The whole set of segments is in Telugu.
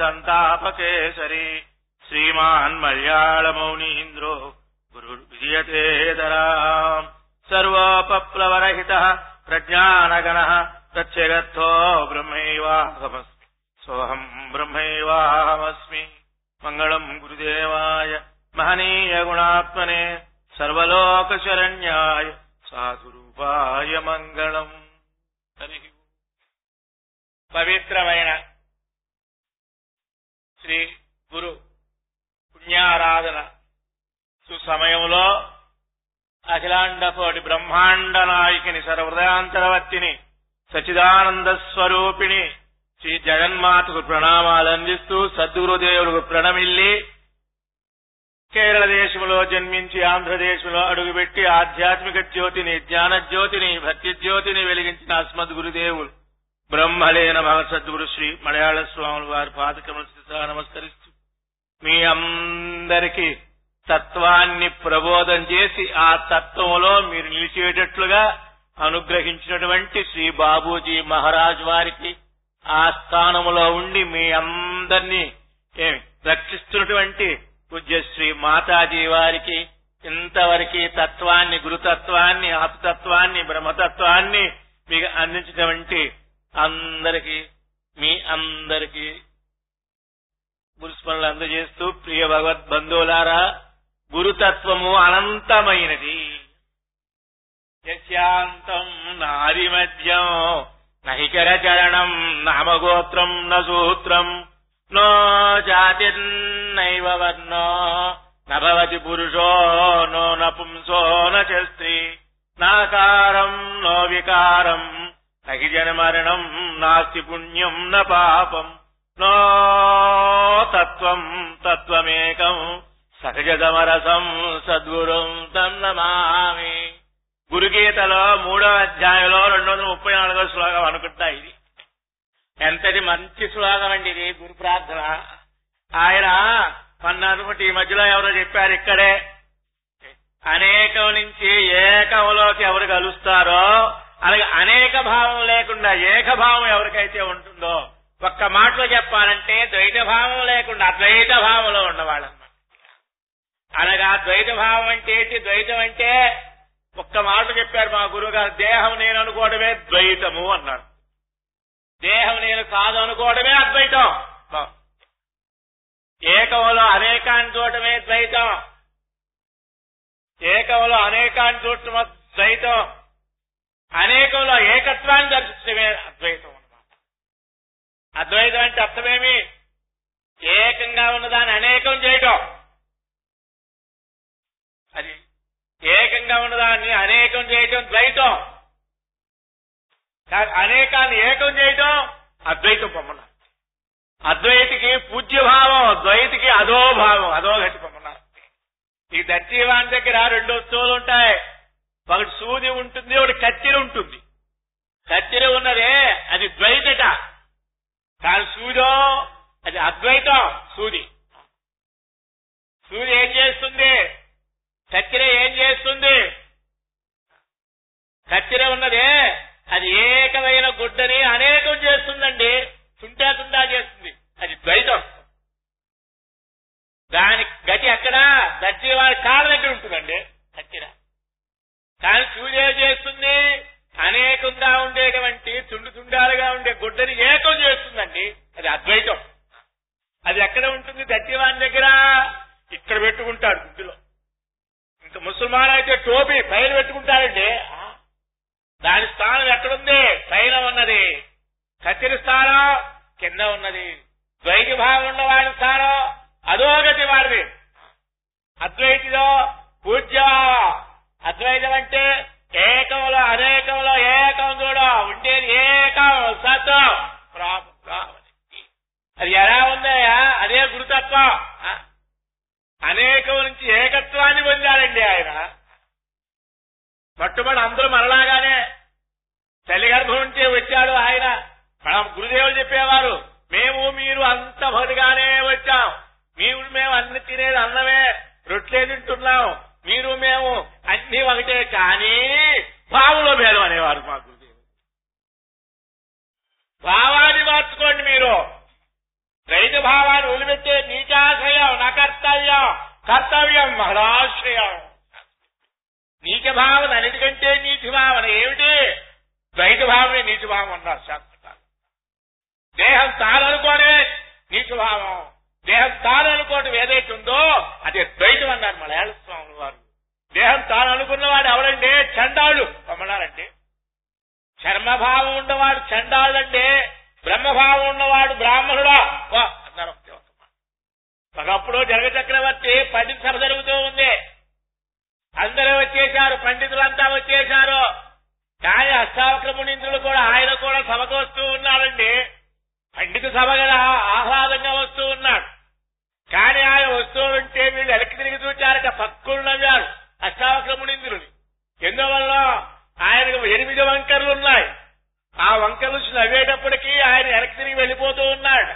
సంతాపకేసరి శ్రీమాన్ మల్యాళమౌనీంద్రో గురు విజయతేదరా సర్వోపప్లవరహిత ప్రజ్ఞానగణ తచ్చగర్థో బ్రహ్మైవాహమస్మి సోహం బ్రహ్మైవాహమస్మి. మంగళం గురుదేవాయ మహనీయ గుణాత్మనే సర్వలోకశరణ్యాయ సాధురూపాయ మంగళం. పవిత్రమైన శ్రీ గురు పుణ్యారాధన సుసమయంలో అఖిలాండకోటి బ్రహ్మాండ నాయకిని సర్వృదయాంతరవర్తిని సచిదానంద స్వరూపిణి శ్రీ జగన్మాతకు ప్రణామాలు అందిస్తూ సద్గురుదేవులకు ప్రణమిల్లి కేరళ దేశంలో జన్మించి ఆంధ్రదేశంలో అడుగుపెట్టి ఆధ్యాత్మిక జ్యోతిని జ్ఞాన జ్యోతిని భక్తి జ్యోతిని వెలిగించిన అస్మద్గురుదేవులు బ్రహ్మలేన మహసద్గురు శ్రీ మలయాళ స్వాములు వారి పాదకములు శిరసా నమస్కరిస్తూ మీ అందరికీ తత్వాన్ని ప్రబోధం చేసి ఆ తత్వంలో మీరు నిలిచేటట్లుగా అనుగ్రహించినటువంటి శ్రీ బాబూజీ మహారాజ్ వారికి ఆ స్థానంలో ఉండి మీ అందరినీ రక్షిస్తున్నటువంటి పూజ్య శ్రీ మాతాజీ వారికి ఇంతవరకు తత్వాన్ని గురుతత్వాన్ని ఆత్మతత్వాన్ని బ్రహ్మతత్వాన్ని మీకు అందించినటువంటి అందరికీ మీ అందరికీ గురుస్మరణలు అందజేస్తూ ప్రియ భగవద్బంధువులారా, గురుతత్వము అనంతమైనది. యస్యాంతం నాది మధ్యం నహిచర చరణం నామగోత్రం నూత్రం నో జాతిర్నైవ వర్ణో నభవతి పురుషో నో నపుంసో నస్త్రీ నాకారం నో వికారం నహి జన్మరణం నాస్తి పుణ్యం న పాపం నో తత్వం తత్వమేకం సహజతమరసం సద్గురుం తం నమామి. గురుగీతలో 3వ అధ్యాయంలో 234వ శ్లోకం అనుకుంటా. ఇది ఎంతటి మంచి శ్లోకం అండి. ఇది గురు ప్రార్థన. ఆయన మన అనుకుంటే ఈ మధ్యలో ఎవరో చెప్పారు ఇక్కడే, అనేకం నుంచి ఏకంలోకి ఎవరు కలుస్తారో అలాగే అనేక భావం లేకుండా ఏకభావం ఎవరికైతే ఉంటుందో, ఒక్క మాటలో చెప్పాలంటే ద్వైత భావం లేకుండా అద్వైత భావంలో ఉన్నవాళ్ళన్నమాట. అలాగే ఆ ద్వైత భావం అంటే ఏంటి? ద్వైతం అంటే ఒక్క మాట చెప్పారు మా గురువు గారు, దేహం నేను అనుకోవడమే ద్వైతము అన్నారు. దేహం నేను కాదు అనుకోవడమే అద్వైతం. ఏకంలో అనేకాన్ని చూడటమే ద్వైతం. ఏకంలో అనేకాన్ని చూడటం ద్వైతం. అనేకంలో ఏకత్వాన్ని దర్శించడమే అద్వైతం అన్నమాట. అద్వైతం అంటే అర్థమేమి? ఏకంగా ఉన్నదాన్ని అనేకం చేయటం. అది ఏకంగా ఉన్నదాన్ని అనేకం చేయటం ద్వైతం. అనేకాన్ని ఏకం చేయటం అద్వైతం పొమ్మన్నారు. అద్వైతికి పూజ్యభావం, ద్వైతికి అధోభావం, అధోగతి పొమ్మన్నారు. ఈ దర్జీవాని దగ్గర 2 వస్తువులు ఉంటాయి. ఒకటి సూది ఉంటుంది, ఒకటి కత్తిరి ఉంటుంది. కత్తిరి ఉన్నదే అది ద్వైతట, కానీ సూదో అది అద్వైతం. సూది ఏం చేస్తుంది? కత్తిరి ఏం చేస్తుంది? కత్తిరి ఉన్నదే అది ఏకమైన గుడ్డని అనేకం చేస్తుందండి, తుంటాతుంటా చేస్తుంది. అది ద్వైతం. దాని గతి అక్కడ దర్జీ వారి కాళ్ళ దగ్గర ఉంటుందండి కత్తిర. కానీ సూర్య చేస్తుంది అనేకంగా ఉండేటువంటి తుండు తుండాలుగా ఉండే గుడ్డని ఏకం చేస్తుందండి. అది అద్వైతం. అది ఎక్కడ ఉంటుంది? దట్టివాని దగ్గర ఇక్కడ పెట్టుకుంటాడు గుడ్డులో. ఇంకా ముసల్మాన్ అయితే టోపీ పైన పెట్టుకుంటాడండి. దాని స్థానం ఎక్కడుంది? పైన ఉన్నది. కత్తిరి స్థానం కింద ఉన్నది. ద్వైతి భావం ఉన్న వాడి స్థానం అధోగతి వాడిది. అద్వైతిలో పూజ్య. అద్వైతం అంటే ఏకంలో అనేకంలో ఏకం చూడం, ఉండేది ఏకం సత్వం. అది ఎలా ఉందా? అదే గురుతత్వం. అనేకం నుంచి ఏకత్వాన్ని పొందారండి ఆయన. పట్టుబడి అందరూ మరలాగానే తల్లి గర్భం నుంచి వచ్చాడు ఆయన. గురుదేవులు చెప్పేవారు, మేము మీరు అంత మొదలుగానే వచ్చాం, మీరు మేము అన్ని తినేది అన్నమే, రొట్లే తింటున్నాం, మీరు మేము అన్ని ఒకటే, కానీ భావంలో భేదం అనేవారు మా గురుదేవులు. భావాన్ని మార్చుకోండి, మీరు ద్వైత భావాన్ని వదిలిపెట్టే నీచాశ్రయం నా కర్తవ్యం, కర్తవ్యం మహదాశ్రయం. నీచ భావన అన్నిటికంటే నీచ భావన ఏమిటి? ద్వైత భావమే నీచ భావం అన్నారు శాస్త్రకారు. దేహం తాననుకోవడమే నీచ భావం, దేహం తాననుకోవడం ఏదైతే ఉందో అదే ద్వైతం అన్నారు మలయాళ స్వామి వారు. దేహం తాను అనుకున్నవాడు ఎవరంటే చండాలు అమ్మన్నారంటే, చర్మభావం ఉన్నవాడు చండాలు అంటే, బ్రహ్మభావం ఉన్నవాడు బ్రాహ్మణుడా అన్నారు. ఒకప్పుడు జగచక్రవర్తి పండిత సభ జరుగుతూ ఉంది, అందరూ వచ్చేశారు, పండితులంతా వచ్చేశారు, కానీ అష్టావక్ర మునీంద్రులు కూడా ఆయన కూడా సభకు వస్తూ ఉన్నాడండి. పండిత సభ కదా, ఆహ్లాదంగా వస్తూ ఉన్నాడు, కానీ ఆయన వస్తూ ఉంటే వీళ్ళు వెనక్కి తిరిగి చూచారట, పక్కులు నవ్వారు అష్టావక్ర మునీంద్రుని. ఎందువల్ల? ఆయనకు 8 వంకర్లు ఉన్నాయి, ఆ వంకర్లు నవ్వేటప్పటికీ ఆయన వెనక్కి తిరిగి వెళ్ళిపోతూ ఉన్నాడు.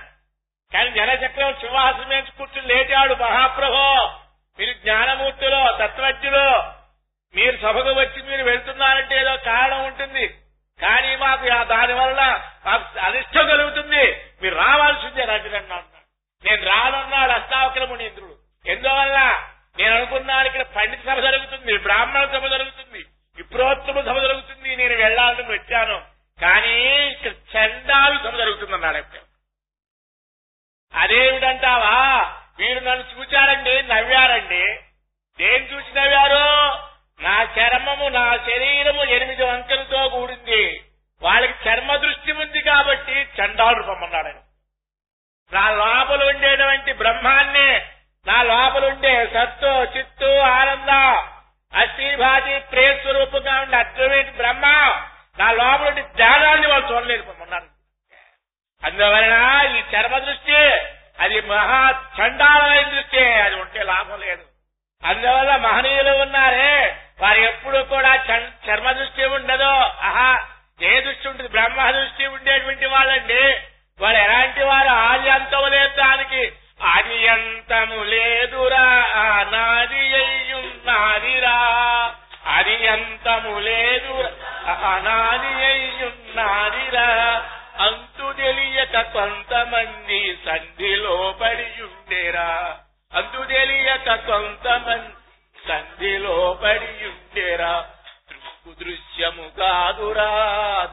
కానీ జనచక్రం సింహాసనం మీద కూర్చుని లేచాడు, మహాప్రభో మీరు జ్ఞానమూర్తులు, తత్వజ్ఞులు, మీరు సభకు వచ్చి మీరు వెళ్తున్నారంటే ఏదో కారణం ఉంటుంది, కానీ మాకు దానివల్ల మాకు అనిష్టం కలుగుతుంది, మీరు రావాల్సిందే రాజన్నా అన్నాడు. నేను రానన్నాడు అష్టావక్ర మునీంద్రుడు. ఎందువల్ల? నేను అనుకున్నాను ఇక్కడ పండిత సభ జరుగుతుంది, బ్రాహ్మణ సభ జరుగుతుంది, విప్రోత్తమ సభ జరుగుతుంది, నేను వెళ్లాలని వచ్చాను, కానీ ఇక్కడ చండాలు సభ జరుగుతుందన్నాడు. అదేమిటంటావా, మీరు నన్ను చూచారండి, నవ్వారండి. దేని చూసి నవ్వారు? నా చర్మము నా శరీరము 8 వంకలతో కూడింది, వాళ్ళకి చర్మ దృష్టి ఉంది కాబట్టి చండాలు రూపమన్నాడు. నా లోపల ఉండేటువంటి బ్రహ్మాన్ని, నా లోపల ఉండే సత్తు చిత్తు ఆనంద అస్థిభాతి ప్రేమ స్వరూపంగా ఉండే అద్భుతమైన బ్రహ్మ, నా లోపల ఉండే జ్ఞానాన్ని వాళ్ళు చూడలేదు రూపమన్నారు. అందువలన ఈ చర్మ దృష్టి అది మహా చండాలమైన దృష్టి, అది ఉంటే లాభం లేదు. అందువల్ల మహనీయులు ఉన్నారే, వారు ఎప్పుడు కూడా చర్మ దృష్టి ఉండదు. ఆహా, ఏ దృష్టి ఉంటుంది? బ్రహ్మ దృష్టి ఉండేటువంటి వాళ్ళండి. వాడు ఎలాంటి వారు? ఆద్యంతము లేదు, దానికి ఆద్యంతము లేదురా, అనాది అయ్యున్నాదిరా, ఆద్యంతము లేదురా, అనాది అయ్యున్నాదిరా, అంతు తెలియక కొంతమంది సంధిలో పడి ఉండేరా, అంతు తెలియక కొంతమంది సంధిలో పడి ఉండేరా, దృక్కు దృశ్యము కాదురా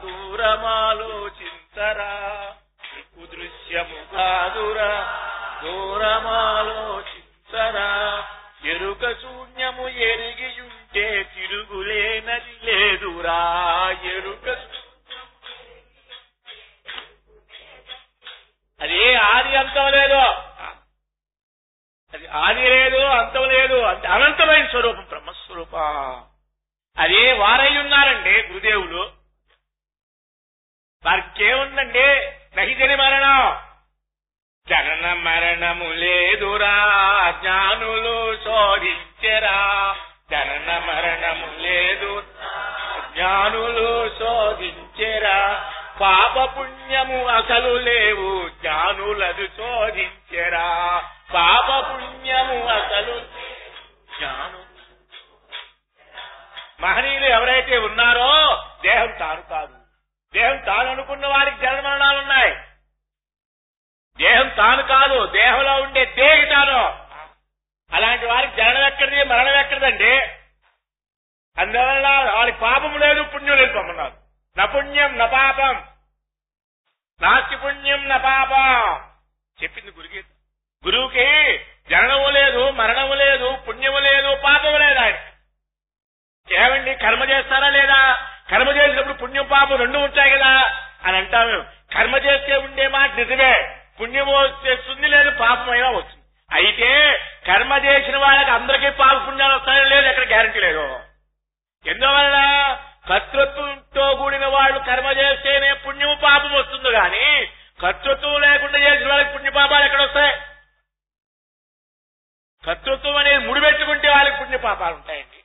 దూరమాలోచింతరా, దృక్కు దృశ్యము కాదురా దూరమాలోచింతరా, ఎరుక శూన్యము ఎరిగియుంటే తిరుగులేనది లేదురా, ఎరుక అది ఆది అంతం లేదు, అది ఆది లేదు అంతం లేదు, అంటే అనంతమైన స్వరూపం బ్రహ్మస్వరూప. అదే వారై ఉన్నారండి గురుదేవులు. వారికేముందండి? నహిజని మరణం, జనన మరణము లేదురా జ్ఞానులు శోధించెరా, జనన మరణము లేదు జ్ఞానులు శోధించెరా, పాప పుణ్యము అసలు లేవు జ్ఞానులదు శోధించెరా, పాప పుణ్యము అసలు జ్ఞాను. మహనీయులు ఎవరైతే ఉన్నారో దేహం తాను కాదు, దేహం తాను అనుకున్న వారికి జన్మరణాలున్నాయి. దేహం తాను కాదు, దేహంలో ఉండే దేహి తాను, అలాంటి వారికి జననం ఎక్కడిది, మరణం ఎక్కడిదండి? అందువల్ల వాడి పాపం లేదు పుణ్యం లేదు అన్నారు. నా పుణ్యం నా పాపం, నాస్తి పుణ్యం నా పాపం చెప్పింది గురుగీత. గురువుకి జననము లేదు, మరణము లేదు, పుణ్యము లేదు, పాపము లేదు. ఆయన ఏమండి కర్మ చేస్తారా లేదా? కర్మ చేసినప్పుడు పుణ్యం పాపం రెండు ఉంటాయి కదా అని అంటాము. కర్మ చేస్తే ఉండే మాట నిజమే, పుణ్యము వస్తుంది లేదు, పాపమైనా వస్తుంది. అయితే కర్మ చేసిన వాళ్ళకి అందరికీ పాప పుణ్యాలు వస్తాయో లేదు ఎక్కడ గ్యారెంటీ లేదు. ఎందువల్ల? కర్తృత్వంతో కూడిన వాళ్ళు కర్మ చేస్తేనే పుణ్యము పాపం వస్తుంది, కానీ కర్తృత్వం లేకుండా చేసిన వాళ్ళకి పుణ్యపాపాలు ఎక్కడ వస్తాయి? కర్తృత్వం అనేది ముడిపెట్టుకుంటే వాళ్ళకి పుణ్య పాపాలు ఉంటాయండి.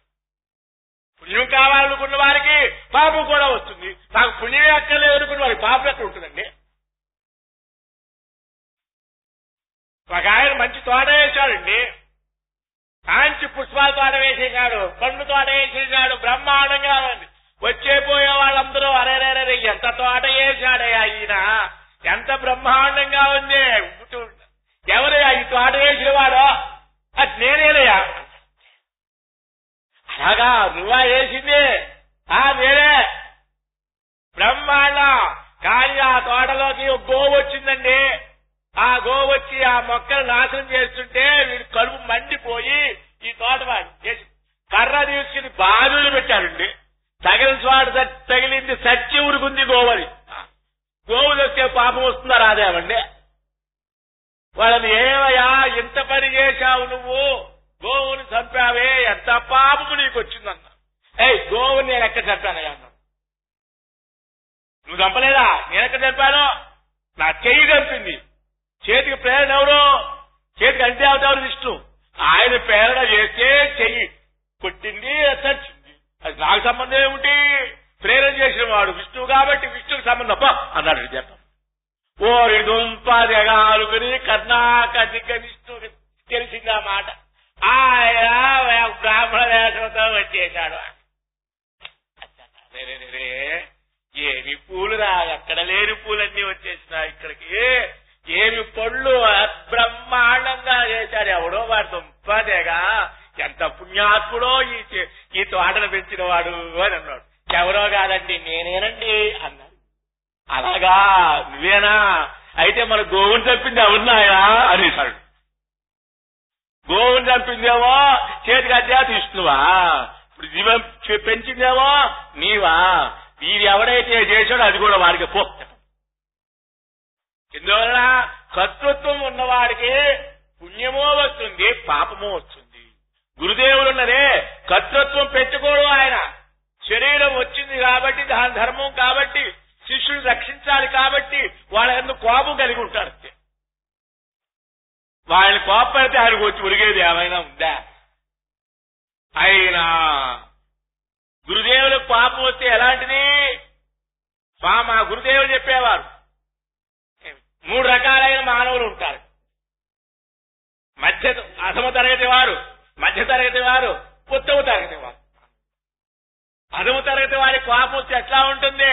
పుణ్యం కావాలనుకున్న వారికి పాపం కూడా వస్తుంది. నాకు పుణ్యమే అక్కర్లేదు అనుకున్న వారికి పాపం ఎక్కడ ఉంటుందండి? ఒక ఆయన మంచి తోట వేశాడండి, కాంచి పుష్పాల తోట వేసేసాడు, పండు తోట వేసేసాడు, బ్రహ్మాండంగా ఉంది. వచ్చేపోయే వాళ్ళందరూ అరేరేరే ఎంత తోట వేశాడయ్యా ఈయన, ఎంత బ్రహ్మాండంగా ఉంది, ఎవరయ్యా ఈ తోట వేసేవాడో, అది నేనేనయ్యా. అలాగా నువ్వా వేసింది? ఆ నేనే. బ్రహ్మాండం. కానీ ఆ తోటలోకి ఒక గోవు వచ్చిందండి. ఆ గోవు వచ్చి ఆ మొక్కలు నాశనం చేస్తుంటే వీడు కడుపు మండిపోయి ఈ తోటవాడు కర్ర తీసుకుని బాధలు పెట్టాడండి. తగిలిన చోట తగిలింది, సచ్చి ఉరుకుంది గోవని. గోవు వచ్చే పాపం వస్తుందా రాదేవండి? వాళ్ళని ఏమయ్యా ఎంత పని చేశావు నువ్వు, గోవుని చంపావే, ఎంత పాపము నీకు వచ్చిందన్నా. గోవుని నేను ఎక్కడ చంపానయ్యా అన్నాను. నువ్వు చంపలేదా? నేనెక్కడ చంపాను? నా చెయ్యి చంపింది. చేతికి ప్రేరణ ఎవరు? చేతికి అంటే అవుతారు విష్ణు. ఆయన ప్రేరణ చేస్తే చెయ్యి కొట్టింది, చచ్చింది. అది నాకు సంబంధం ఏమిటి? ప్రేరణ చేసిన వాడు విష్ణువు కాబట్టి విష్ణువుకి సంబంధం అన్నాడు. చెప్ప ఓరి దుంపదగాలుకుని కర్ణాకనిష్ణు తెలిసింది ఆ మాట. ఆయన బ్రాహ్మణ వేషంతో వచ్చేశాడు. ఏమి పూలు రా, ఎక్కడ లేని పూలన్నీ వచ్చేసినా ఇక్కడికి. ఏమి పళ్ళు, బ్రహ్మాండంగా చేశాడు ఎవడో వాడు దుంపదేగా, ఎంత పుణ్యాత్ముడో ఈ తోటను పెంచిన వాడు అని అన్నాడు. ఎవరో కాదండి, నేనేనండి అన్నాడు. అలాగా, నువ్వేనా? అయితే మన గోవుని చంపింది అవున్నాయా అనేసాడు. గోవుని చంపిందేమో చేతికి అధ్యాత్మ ఇస్తువా, ఇప్పుడు జీవం పెంచిందేమో నీవా. నీవి ఎవడైతే చేశాడో అది కూడా వాడికి పో. ఎందువలన కర్తృత్వం ఉన్నవాడికి పుణ్యమో వస్తుంది, పాపమో వస్తుంది. గురుదేవులు ఉన్నదే కర్తృత్వం పెట్టుకోడు. ఆయన శరీరం వచ్చింది కాబట్టి, దాని ధర్మం కాబట్టి, శిష్యుని రక్షించాలి కాబట్టి వాళ్ళ కోపం కలిగి ఉంటారు. వాళ్ళని కోపడితే ఆయనకు వచ్చి ఒరిగేది ఏమైనా ఉందా? అయినా గురుదేవులకు కోపం వస్తే ఎలాంటిది? మా గురుదేవులు చెప్పేవారు 3 రకాలైన మానవులు ఉంటారు. అధమ తరగతి వారు, మధ్య తరగతి వారు, ఉత్తమ తరగతి వారు. అధమ తరగతి వారి కోపం వస్తే ఎట్లా ఉంటుంది?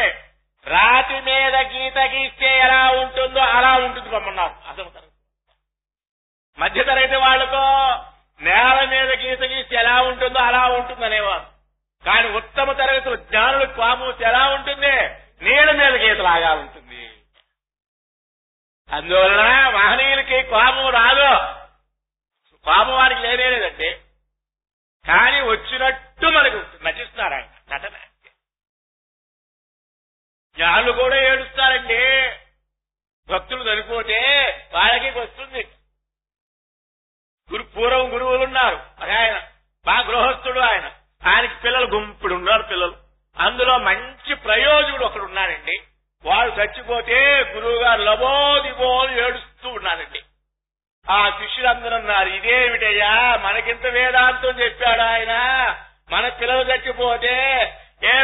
రాతి మీద గీత గీస్తే ఎలా ఉంటుందో అలా ఉంటుంది బొమ్మన్నారు అధమ తరగతి. మధ్య తరగతి వాళ్ళతో నేల మీద గీత గీస్తే ఎలా ఉంటుందో అలా ఉంటుంది అనేవారు. కానీ ఉత్తమ తరగతి జ్ఞానుల కోపం వస్తే ఎలా ఉంటుంది? నీళ్ళ మీద గీత లాగా ఉంటుంది. అందువలన మహనీయులకి కోపం రాదు. కోపం వారికి లేనేదండి, కానీ వచ్చినట్టు మనకు నటిస్తున్నారు. ఆయన నటన. జ్ఞానులు కూడా ఏడుస్తారండి. భక్తులు చనిపోతే వాళ్ళకి వస్తుంది. పూర్వం గురువులు ఉన్నారు. ఆయన మా గృహస్థుడు. ఆయనకి పిల్లలు గుంపుడు ఉన్నారు. పిల్లలు అందులో మంచి ప్రయోజకుడు ఒకడు ఉన్నాడండి. వాడు చచ్చిపోతే గురువు గారు లబోదిబోలు ఏడుస్తూ ఉన్నారండి. ఆ శిష్యులందరూ అన్నారు, ఇదేమిటయ్యా మనకింత వేదాంతం చెప్పాడు ఆయన, మన పిల్లలు చచ్చిపోతే ఏ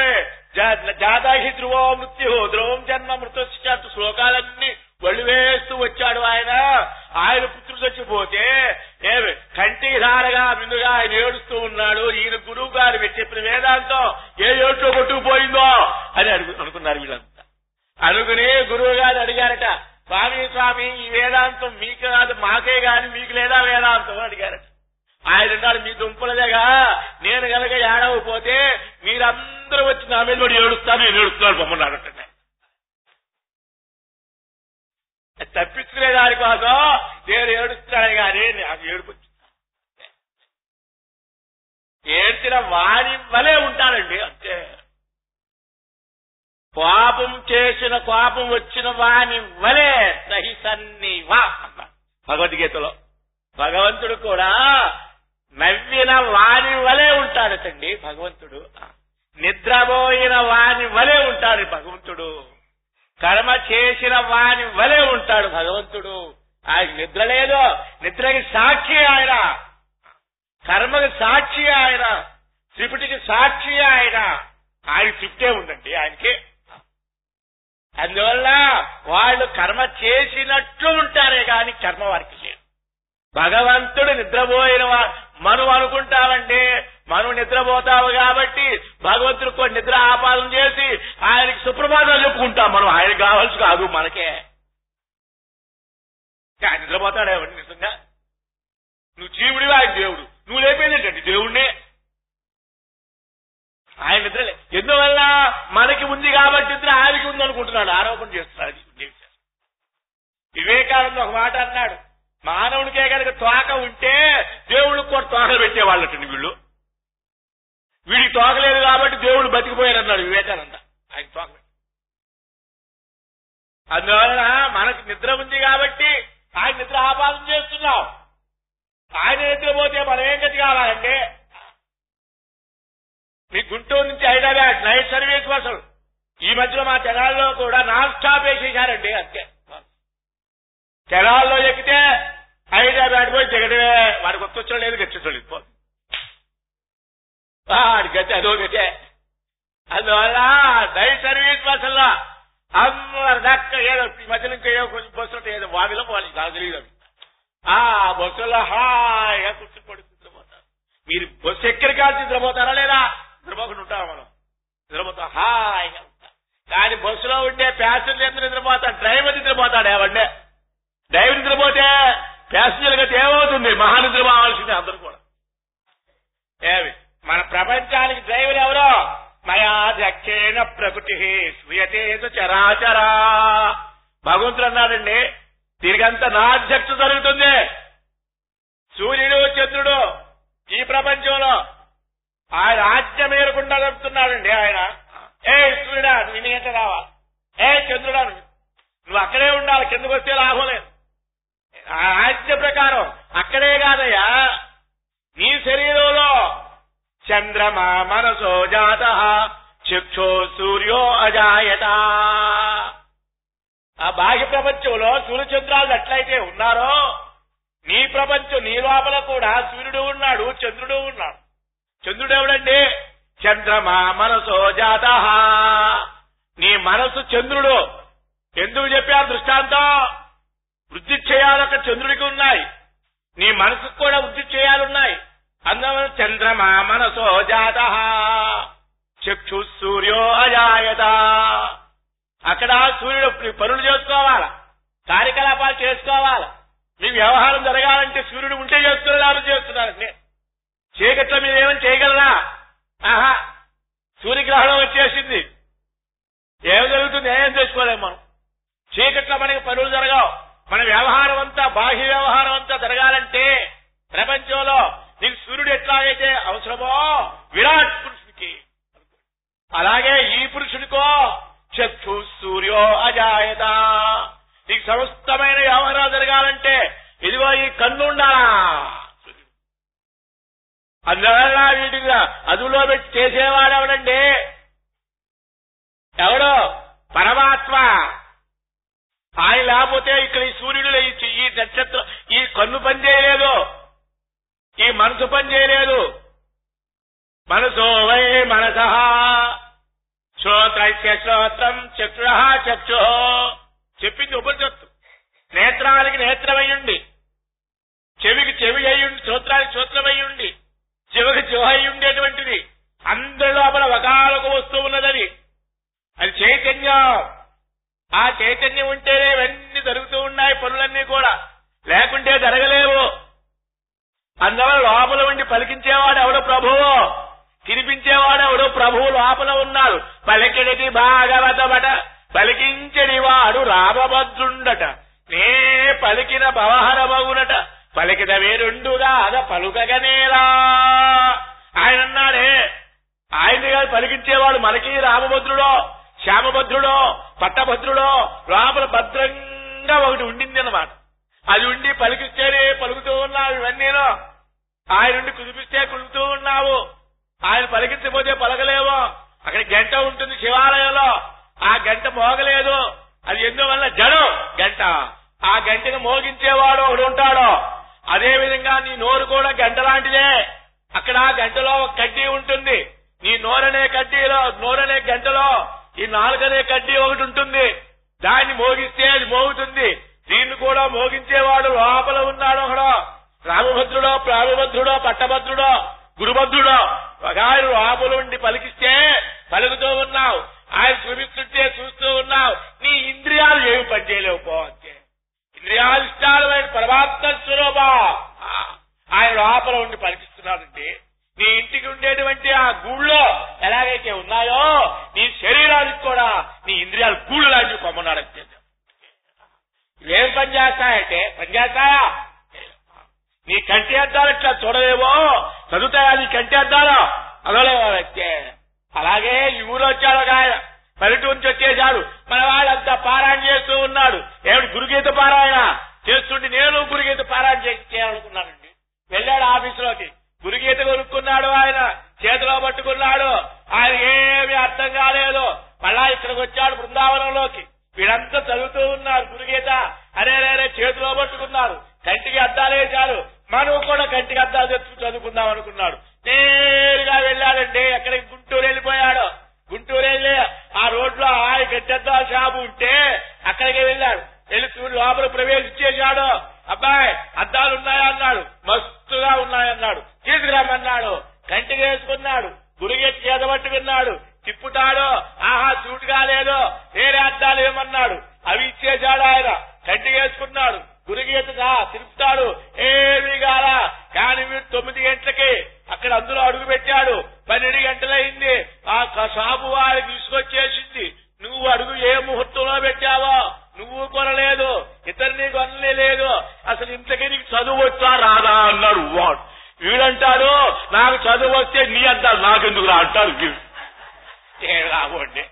జాతాహి ధ్రువో మృత్యు ధ్రువం జన్మ మృతు శ్లోకాలన్నీ వళ్ళు వేస్తూ వచ్చాడు ఆయన. ఆయన పుత్రుడు చచ్చిపోతే ఏ కంటి ధారగా ముందుగా ఆయన ఏడుస్తూ ఉన్నాడు. ఈయన గురువు గారు చెప్పిన వేదాంతం ఏ ఏడుతో కొట్టుకుపోయిందో అని అనుకున్నారు వీళ్ళంతా. అనుకుని గురువు గారు అడిగారట, స్వామి ఈ వేదాంతం మీకు కాదు మాకే గాని మీకు లేదా వేదాంతం అని అడిగారట. ఆయన అన్నాడు, మీ దుంపలదేగా, నేను కనుక ఏడవకపోతే మీరందరూ వచ్చి నా మీద పడి ఏడుస్తాను, నేను ఏడుస్తున్నాను బొమ్మన్నాడట. తప్పించుకునే దానికోసం నేను ఏడుస్తాను కానీ నాకు ఏడుపొచ్చు. ఏడ్చిన వాణి వలే ఉంటానండి అంతే. పాపం చేసిన కోపం వచ్చిన వాని వలే సహిసన్ని వా అన్న భగవద్గీతలో. భగవంతుడు కూడా నవ్విన వాని వలే ఉంటాడటండి భగవంతుడు. నిద్రపోయిన వాని వలే ఉంటాడు భగవంతుడు. కర్మ చేసిన వాని వలే ఉంటాడు భగవంతుడు. ఆయన నిద్ర లేదు, నిద్రకి సాక్షి ఆయన. కర్మకి సాక్షి ఆయన, త్రిపుటికి సాక్షి ఆయన. ఆయన త్రిపుటే ఉందండి ఆయనకి. అందువల్ల వాళ్ళు కర్మ చేసినట్లు ఉంటారే కాని కర్మ వారికి లేదు. భగవంతుడు నిద్రపోయిన మనం అనుకుంటామంటే మనం నిద్రపోతాము కాబట్టి భగవంతుడు కొన్ని నిద్ర ఆపాదం చేసి ఆయనకి సుప్రభాతాలు చెప్పుకుంటాం మనం. ఆయన కావాల్సి కాదు మనకే. ఆయన నిద్రపోతాడే నిజంగా? నువ్వు జీవుడివి, ఆయన దేవుడు. నువ్వు లేపేదేంటండి దేవుణ్ణే, ఆయన నిద్రలే. ఎందువల్ల మనకి ఉంది కాబట్టి నిద్ర ఆయనకి ఉంది అనుకుంటున్నాడు, ఆరోపణ చేస్తున్నాడు. వివేకానంద ఒక మాట అన్నాడు, మానవుడికే కనుక తోక ఉంటే దేవుడికి కూడా తోకలు పెట్టేవాళ్ళటండి వీళ్ళు. వీడికి తోకలేదు కాబట్టి దేవుడు బతికిపోయారన్నాడు వివేకానంద. ఆయన తోక. అందువలన మనకి నిద్ర ఉంది కాబట్టి ఆయన నిద్ర ఆపాదం చేస్తున్నాం. ఆయన నిద్రపోతే మనం ఏం గతి కావాలంటే, మీ గుంటూరు నుంచి హైదరాబాద్ నైట్ సర్వీస్ కోసం ఈ మధ్యలో మా తెనాల్లో కూడా నాన్ స్టాప్ వేసేసారండి. అంతే, తెనాల్లో ఎక్కితే హైదరాబాద్ పోయి దిగడమే. వాడికి ఒక్కొచ్చడం లేదు, గచ్చించలేదు, వాడి గతి అదో గతే. అందువల్ల నైట్ సర్వీస్ బస్సుల్లో అందరు దక్క ఏదో ఈ మధ్యలో ఇంకా ఏదో కొంచెం బస్సులు ఏదో వాడిలో పోవాలి, నాకు తెలియదు. ఆ బస్సుల్లో హాయిగా కూర్చుని నిద్రపోతారు. మీరు బస్సు ఎక్కడి కాల్సి నిద్రపోతారా లేదా? నిద్రపోకుండా ఉంటాం మనం, నిద్రపోతాం హాయిగా ఉంటాం. కానీ బస్సులో ఉంటే ప్యాసింజర్ నిద్రపోతాడు, డ్రైవర్ నిద్రపోతాడు. ఏమంటే డ్రైవర్ నిద్రపోతే ప్యాసింజర్ గతి ఏమవుతుంది? మహా నిద్ర పోవాల్సిందే అందరూ కూడా. ఏమి మన ప్రపంచానికి డ్రైవర్ ఎవరో? మయా దక్షేణ ప్రకృతి శ్రీయతే చరాచరా. భగవంతుడు అన్నాడండి, దీనికంతా నా అధ్యక్షత జరుగుతుంది. సూర్యుడు చంద్రుడు ఈ ప్రపంచంలో ఆయన ఆజ్ఞ మేరకుండా చెప్తున్నాడండి. ఆయన, ఏ సూర్యుడా నువ్వు ఇన్ని గంట రావాలి, ఏ చంద్రుడా నువ్వు అక్కడే ఉండాలి, కిందకు వస్తే లాభం లేదు. ఆజ్ఞ ప్రకారం అక్కడే కాదయ్యా, నీ శరీరంలో చంద్రమా మనసో జాత చక్షో సూర్యో అజాయత. ఆ బాహ్య ప్రపంచంలో సూర్యచంద్రాలు ఎట్లయితే ఉన్నారో, నీ ప్రపంచం నీ లోపల కూడా సూర్యుడు ఉన్నాడు, చంద్రుడు ఉన్నాడు. చంద్రుడు ఎవడండి? చంద్రమా మనసో జాత. నీ మనసు చంద్రుడు. ఎందుకు చెప్పారు దృష్టాంతం? వృద్ధి చేయాలొక చంద్రుడికి ఉన్నాయి, నీ మనసుకు కూడా వృద్ధి చేయాలున్నాయి. అందువల్ల చంద్రమా మనసో జాత చక్షు సూర్యో అజాయత. అక్కడ సూర్యుడు పనులు చేసుకోవాలా, కార్యకలాపాలు చేసుకోవాలా, నీ వ్యవహారం జరగాలంటే సూర్యుడు ఉంటే చేసుకునేలాగా చేస్తున్నారండి. చీకట్లో మీరు ఏమని చేయగలరా? ఆహా, సూర్యగ్రహణం వచ్చేసింది, ఏం జరుగుతుంది? ఏం చేసుకోలేము మనం. చీకట్లో మనకి పనులు జరగవు. మన వ్యవహారం అంతా, బాహ్య వ్యవహారం అంతా జరగాలంటే ప్రపంచంలో నీకు సూర్యుడు ఎట్లాగైతే అవసరమో విరాట్ పురుషుడికి అలాగే ఈ పురుషుడికో చక్షు సూర్యో అజాయత. నీకు సమస్తమైన వ్యవహారాలు జరగాలంటే ఇదిగో ఈ కన్ను ఉండాలా? అందువల్ల వీటిగా అదులో పెట్టి చేసేవాడు ఎవడండి? ఎవడో పరమాత్మ. ఆయన లేకపోతే ఇక్కడ ఈ సూర్యుడు, ఈ నక్షత్రం, ఈ కన్ను పని చేయలేదు, ఈ మనసు పని చేయలేదు. మనసో వై మనస శ్రోత్రస్య శ్రోత్రం చక్షురః చక్షుః. చెప్పింది ఉపనిషత్తు. నేత్రాలకి నేత్రమయ్యుండి, చెవికి చెవి అయ్యుండి, శ్రోత్రానికి శ్రోత్రమయ్యుండి, చెవికి చెవి అయి ఉండేటువంటిది అందరి లోపల ఒకాలొక వస్తువు ఉన్నదని, అది చైతన్యం. ఆ చైతన్యం ఉంటేనే ఇవన్నీ జరుగుతూ ఉన్నాయి పనులన్నీ కూడా, లేకుంటే జరగలేవు. అందువల్ల లోపల ఉండి పలికించేవాడు ఎవడో ప్రభువు, తినిపించేవాడు ఎవడో ప్రభువు లోపల ఉన్నాడు. పలికిడికి భాగవతమట పలికించడి వాడు రామభద్రుండట, నేనే పలికిన భవహరమగునట, పలికిదవే రెండుగా అద పలుకగనేలా. ఆయన అన్నాడే, ఆయన కాదు పలికించేవాడు మనకి రామభద్రుడో, శ్యామభద్రుడో, పట్టభద్రుడో లోపల భద్రంగా ఒకటి ఉండింది అన్నమాట. అది ఉండి పలికిస్తేనే పలుకుతూ ఉన్నావు. ఇవన్నీనో ఆయన ఉండి కుదిపిస్తే కుదుపుతూ ఉన్నావు. ఆయన పలికించకపోతే పలకలేవు. అక్కడ గంట ఉంటుంది శివాలయంలో, ఆ గంట మోగలేదు, అది ఎందువల్ల? జడం గంట. ఆ గంటను మోగించేవాడు ఒకడు ఉంటాడు. అదేవిధంగా నీ నోరు కూడా గంట లాంటిదే. అక్కడ గంటలో ఒక కడ్డీ ఉంటుంది, ఈ నోరనే కడ్డీలో, నోరనే గంటలో ఈ నాలుగనే కడ్డీ ఒకటి ఉంటుంది, దాన్ని మోగిస్తే అది మోగుతుంది. దీన్ని కూడా మోగించేవాడు లోపల ఉన్నాడు ఒకడో, రామభద్రుడో ప్రాణభద్రుడో పట్టభద్రుడో గురుభద్రుడో ఒక ఆయన లోపల ఉండి పలికిస్తే పలుకుతూ ఉన్నావు, ఆయన చూపిస్తుంటే చూస్తూ ఉన్నావు, నీ ఇంద్రియాలు ఏమి పనిచేయలేవు పో అంతే. ఇంద్రియాలు ఇష్టాలమైన పరమాత్మ స్వరూప ఆయన లోపల ఉండి పలికిస్తున్నాడంటే నీ ఇంటికి ఉండేటువంటి ఆ గూళ్ళో ఎలాగైతే ఉన్నాయో నీ శరీరానికి కూడా నీ ఇంద్రియాలు గూళ్ళు లాంటివి కొమ్మన్నాడు అని చెప్పాం. ఇవేం పనిచేస్తాయంటే పనిచేస్తాయా? నీ కంటి అద్దాలు ఇట్లా చూడలేవో చదువుతాయా? నీ కంటి అద్దాలు చదవలేవో వ్యక్తే. అలాగే ఈ ఊరు వచ్చాడు ఒక ఆయన, పల్లెటూరు నుంచి వచ్చేశాడు, మన వాళ్ళంతా పారాయణ చేస్తూ ఉన్నాడు. ఏమిటి గురుగీత పారాయణ చేస్తుంటే నేను గురుగీత పారాయణ చేయాలనుకున్నానండి. వెళ్ళాడు ఆఫీసులోకి, గురుగీత కొనుక్కున్నాడు, ఆయన చేతిలో పట్టుకున్నాడు, ఆయన ఏమి అర్థం కాలేదు. మళ్ళా ఇక్కడికి వచ్చాడు బృందావనంలోకి, వీరంతా చదువుతూ ఉన్నారు గురుగీత, అరేరే చేతిలో పట్టుకున్నారు, కంటికి అద్దాలు వేశారు, మనం కూడా కంటికి అద్దాలు తెచ్చుకుని చదువుకుందాం అనుకున్నాడు. నేరుగా వెళ్ళాడండి ఎక్కడికి, గుంటూరు వెళ్ళిపోయాడు. గుంటూరు వెళ్ళి ఆ రోడ్లో ఆయన కంటి అద్దాల షాపు ఉంటే అక్కడికి వెళ్ళాడు, వెళ్ళి లోపల ప్రవేశించేశాడు. అబ్బాయి అద్దాలు ఉన్నాయా అన్నాడు, మస్తుగా ఉన్నాయన్నాడు, తీసుకురామన్నాడు, కంటికి వేసుకున్నాడు, గురుగేసి చేత పట్టుకున్నాడు, తిప్పుతాడు, ఆహా సూట్ కాలేదు, వేరే అద్దాలు ఏమన్నాడు, అవి ఇచ్చేశాడు, ఆయన కంటికి వేసుకున్నాడు, గురుగీతగా తిరుపుతాడు, ఏమి కాలా. కానీ మీరు 9 గంటలకి అక్కడ అందులో అడుగు పెట్టాడు, 12 గంటలయింది, ఆ షాపు వారికి తీసుకొచ్చేసింది. నువ్వు అడుగు ఏ ముహూర్తంలో పెట్టావో, నువ్వు కొనలేదు, ఇతరుని కొనలే లేదు, అసలు ఇంతకీ నీకు చదువు వచ్చా రాదా అన్నాడు వాడు. వీడంటాడు నాకు చదువు వస్తే నీ అద్దాలు నాకెందుకు రా అంటాడు వీడు. రాబోండి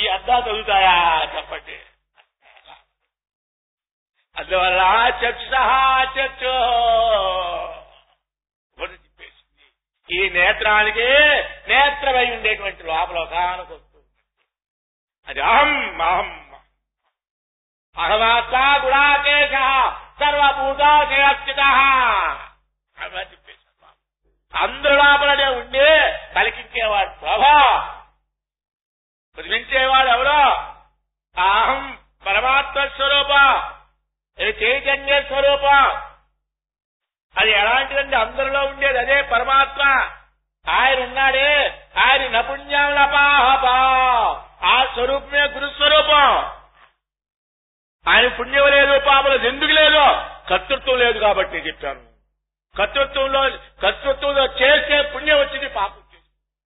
ఈ అద్దాలు చదువుతాయా చెప్పండి. అందువల్ల చర్చో చెప్పేసింది, ఈ నేత్రానికి నేత్రమై ఉండేటువంటి లోపల కానకు వస్తుంది. అది అహం అహం అహమాత్మ గుణాకేశ సర్వభూతాధిరక్షిత అని చెప్పేసి అందరు లోపలనే ఉండి పలికించేవాడు ప్రభా. ప్రతిపించేవాడు ఎవరో అహం పరమాత్మ స్వరూప చైతన్య స్వరూప. అది ఎలాంటిదంటే అందరిలో ఉండేది అదే పరమాత్మ. ఆయన ఉన్నాడే, ఆయన నపుణ్యాలపాహపా ఆ స్వరూపమే గురుస్వరూపం. ఆయన పుణ్యం లేదు, పాపలేదు. ఎందుకు లేదు? కర్తృత్వం లేదు కాబట్టి చెప్పాను. కర్తృత్వంలో చేస్తే పుణ్యం వచ్చింది, పాపం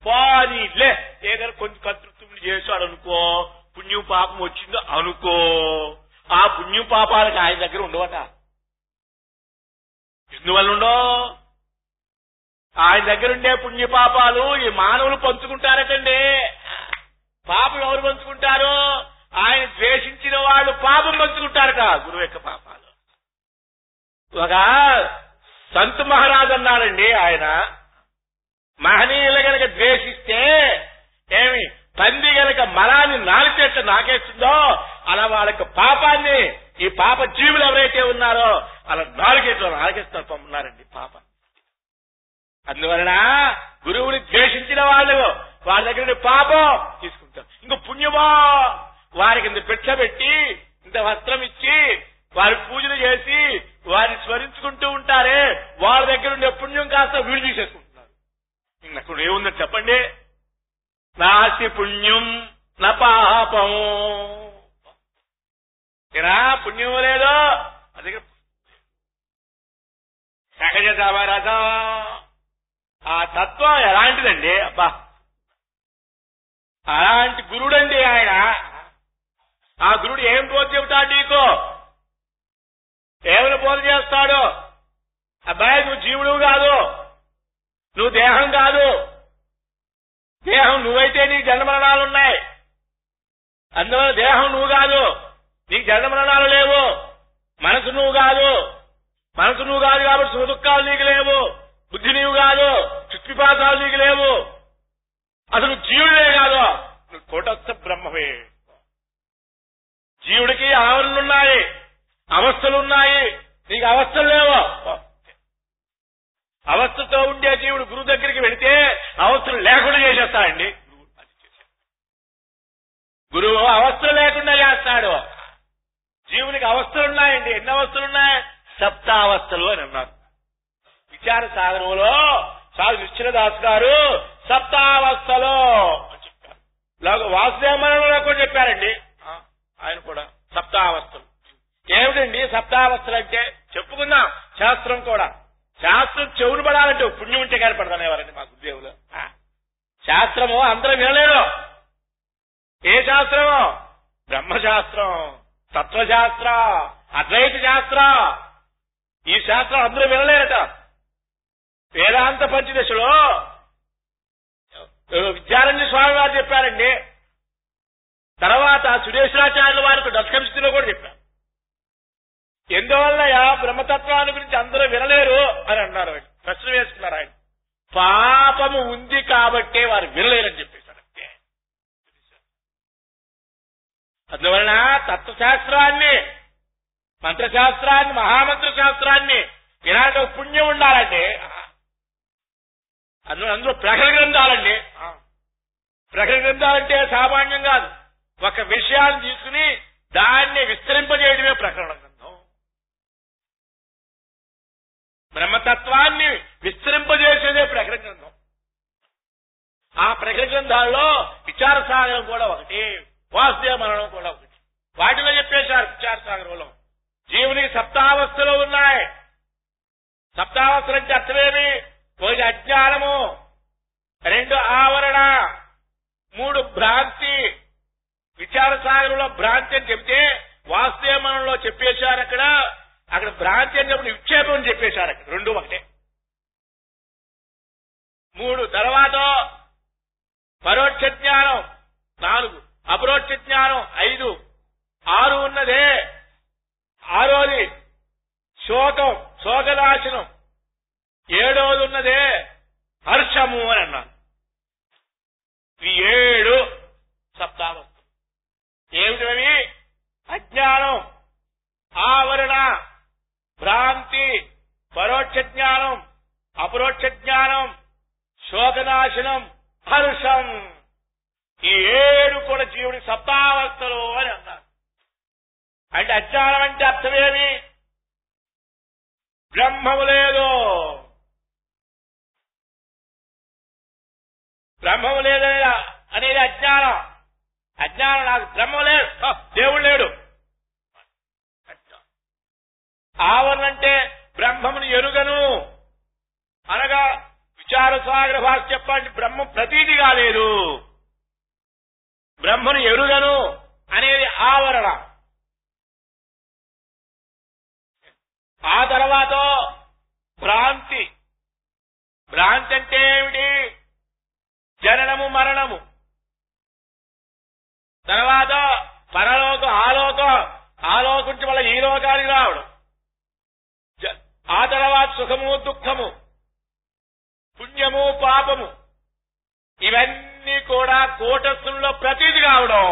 పోనీ లే, ఏదైనా కొంచెం కర్తృత్వం చేశాడు అనుకో, పుణ్యం పాపం వచ్చిందో అనుకో, ఆ పుణ్యం పాపాలకు ఆయన దగ్గర ఉండవట. ఎందువల్ల ఉండవు? ఆయన దగ్గర ఉండే పుణ్య పాపాలు ఈ మానవులు పంచుకుంటారటండి. పాపం ఎవరు పంచుకుంటారు? ఆయన ద్వేషించిన వాళ్ళు పాపం పంచుకుంటారట, గురువు యొక్క పాపాలు. ఒక సంత్ మహారాజ్ అన్నాడండి, ఆయన మహనీయులు గనక ద్వేషిస్తే ఏమి పంది గనక మలాన్ని నాలిచేట నాకేస్తుందో అలా వాళ్ళకి పాపాన్ని, ఈ పాప జీవులు ఎవరైతే ఉన్నారో అలా నాలుగేట్లో నాలుగేస్తారు పంపున్నారండి పాప. అందువలన గురువుని ద్వేషించిన వాళ్ళు వాళ్ళ దగ్గర పాపం తీసుకుంటారు. ఇంకో పుణ్యమా వారికి ఇంత పెట్ట పెట్టి, ఇంత వస్త్రం ఇచ్చి, వారి పూజలు చేసి, వారిని స్మరించుకుంటూ ఉంటారే, వాళ్ళ దగ్గర ఉండే పుణ్యం కాస్త వీళ్ళు తీసేసుకుంటున్నారు. నాకు ఏముందని చెప్పండి? నాస్తి పుణ్యం నా పాపం, పుణ్యం లేదో అది సహజ సామరాజ. ఆ తత్వం ఎలాంటిదండి అబ్బా! అలాంటి గురుడండి ఆయన. ఆ గురుడు ఏం బోధ చెబుతాడు నీకు? ఏమైనా బోధ చేస్తాడు? అబ్బాయి నువ్వు జీవుడు కాదు, నువ్వు దేహం కాదు, దేహం నువ్వైతే నీ జన్మరణాలు ఉన్నాయి, అందువల్ల దేహం నువ్వు కాదు, నీకు జన్మరణాలు లేవు. మనసు నువ్వు కాదు, మనసు నువ్వు కాదు కాబట్టి సుఖ దుఃఖాలు నీకు లేవు. బుద్ధి నీవు కాదు, చిత్పిపాసాలు నీకు లేవు. అసలు జీవుడే కాదు, నువ్వు తోటస్థ బ్రహ్మవే. జీవుడికి ఆవరణలున్నాయి, అవస్థలున్నాయి, నీకు అవస్థలు లేవు. అవస్థతో ఉండే జీవుడు గురువు దగ్గరికి వెళితే అవస్థలు లేకుండా చేసేస్తాడండి. గురువు అవస్థలు లేకుండా చేస్తాడు. జీవునికి అవస్థలున్నాయండి. ఎన్ని అవస్థలున్నాయి? సప్తావస్థలు అని అన్నారు. విచార సాధనంలో స్వామి నిశ్చలదాస్ గారు సప్తావస్థలో అని చెప్పారు. వాసుదేవమరణంలో కూడా చెప్పారండి ఆయన కూడా సప్తావస్థలు. ఏమిటండి సప్తావస్థలు అంటే? చెప్పుకున్నాం శాస్త్రం కూడా. శాస్త్రం చెవులు పడాలంటే పుణ్యం ఉంటే కానీ పడతానేవారండి మా గురుదేవులు. శాస్త్రము అందరూ వినలేరు. ఏ శాస్త్రము? బ్రహ్మశాస్త్రం, తత్వశాస్త్రం, అద్వైత శాస్త్రం. ఈ శాస్త్రం అందరూ వినలేరట. వేదాంత పంచదశలో విద్యారణ్య స్వామి వారు చెప్పారండి. తర్వాత సురేశ్వరాచార్యుల వారితో దశకంశిలో కూడా చెప్పారు. ఎందువల్ల బ్రహ్మతత్వాన్ని గురించి అందరూ వినలేరు అని అన్నారు. ప్రశ్న వేసుకున్నారు ఆయన. పాపము ఉంది కాబట్టే వారు వినలేరని చెప్పేశారు అంతే. అందువలన తత్వశాస్త్రాన్ని, మంత్రశాస్త్రాన్ని, మహామంత్ర శాస్త్రాన్ని ఇలాంటి పుణ్యం ఉండాలండి. అందులో అందులో ప్రకటన గ్రంథాలండి. ప్రకటన గ్రంథాలంటే సామాన్యం కాదు. ఒక విషయాన్ని తీసుకుని దాన్ని విస్తరింపజేయడమే ప్రకటన గ్రంథం. బ్రహ్మతత్వాన్ని విస్తరింపజేసేదే ప్రకటన గ్రంథం. ఆ ప్రకటన గ్రంథాల్లో విచార సాగరం కూడా ఒకటి, వాసుదేవ మరణం కూడా ఒకటి. వాటిలో చెప్పేశారు విచార సాగరంలో జీవునికి సప్తావస్థలు ఉన్నాయి. సప్తావస్థలు అంటే అర్థమేమి? ఒకటి అజ్ఞానము, రెండు ఆవరణ, మూడు భ్రాంతి. విచార సాగరంలో భ్రాంతి అని చెబితే వాసుదేవ మరణంలో చెప్పేశారు. అక్కడ భ్రాంతి అనేప్పుడు విక్షేపం అని చెప్పేశారు. అక్కడ రెండు ఒకటే. మూడు తర్వాత పరోక్ష జ్ఞానం, నాలుగు అపరోక్ష జ్ఞానం, ఐదు ఆరు ఉన్నదే ఆరోది శోకం, శోకనాశనం, ఏడోది ఉన్నదే హర్షము అని అన్నారు. ఈ ఏడు సప్తావస్థలు ఏమిటవి? అజ్ఞానం, ఆవరణ, భ్రాంతి, పరోక్ష జ్ఞానం, అపరోక్ష జ్ఞానం, శోకనాశనం, హర్షం. ఈ ఏడు కూడా జీవుడి సప్తావస్థలు అని అన్నారు. అంటే అజ్ఞానం అంటే అర్థమేమి? బ్రహ్మము లేదు. బ్రహ్మము లేదు అనేది అజ్ఞానం. అజ్ఞానం, నాకు బ్రహ్మం లేదు, దేవుడు లేడు. ఆవరణ అంటే బ్రహ్మమును ఎరుగను అనగా విచార సాగర భాష చెప్పండి, బ్రహ్మం ప్రతీదిగా లేదు. బ్రహ్మను ఎరుగను అనేది ఆవరణ. ఆ తర్వాత భ్రాంతి. భ్రాంతి అంటే ఏమిటి? జననము, మరణము. తర్వాత పరలోకం, ఆలోకం, ఆలోకం నుంచి మళ్ళీ ఈ లోకానికి రావడం. ఆ తర్వాత సుఖము, దుఃఖము, పుణ్యము, పాపము, ఇవన్నీ కూడా కోటస్థుల్లో ప్రతీది కావడం.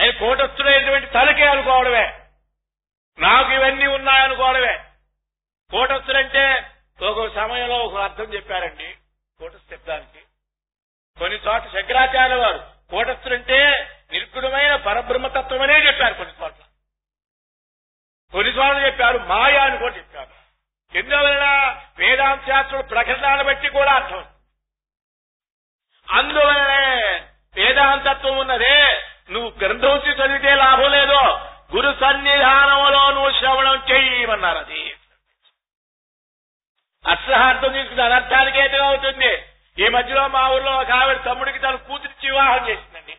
అది కోటస్థులైనటువంటి తలకే అనుకోవడమే, నాకు ఇవన్నీ ఉన్నాయనుకోవడమే కోటస్థులంటే. ఒక సమయంలో ఒక అర్థం చెప్పారండి కోటస్థ శబ్దానికి. కొన్ని చోట్ల శంకరాచార్య వారు కోటస్థులంటే నిర్గుణమైన పరబ్రహ్మతత్వమనే చెప్పారు. కొన్ని చోట్ల చెప్పారు మాయ అని కూడా చెప్పారు. ఎందువలన? వేదాంత శాస్త్రుడు ప్రకటనను బట్టి కూడా అర్థం. అందువలనే వేదాంతత్వం ఉన్నదే నువ్వు గ్రంథం చదివితే లాభం లేదు, గురు సన్నిధానంలో నువ్వు శ్రవణం చెయ్యమన్నారు. అది అసహార్థం తీసుకుని అనర్థానికి ఏదైనా అవుతుంది. ఈ మధ్యలో మా ఊర్లో ఒక ఆవిడ తమ్ముడికి తన కూతురిచ్చి వివాహం చేసిందండి.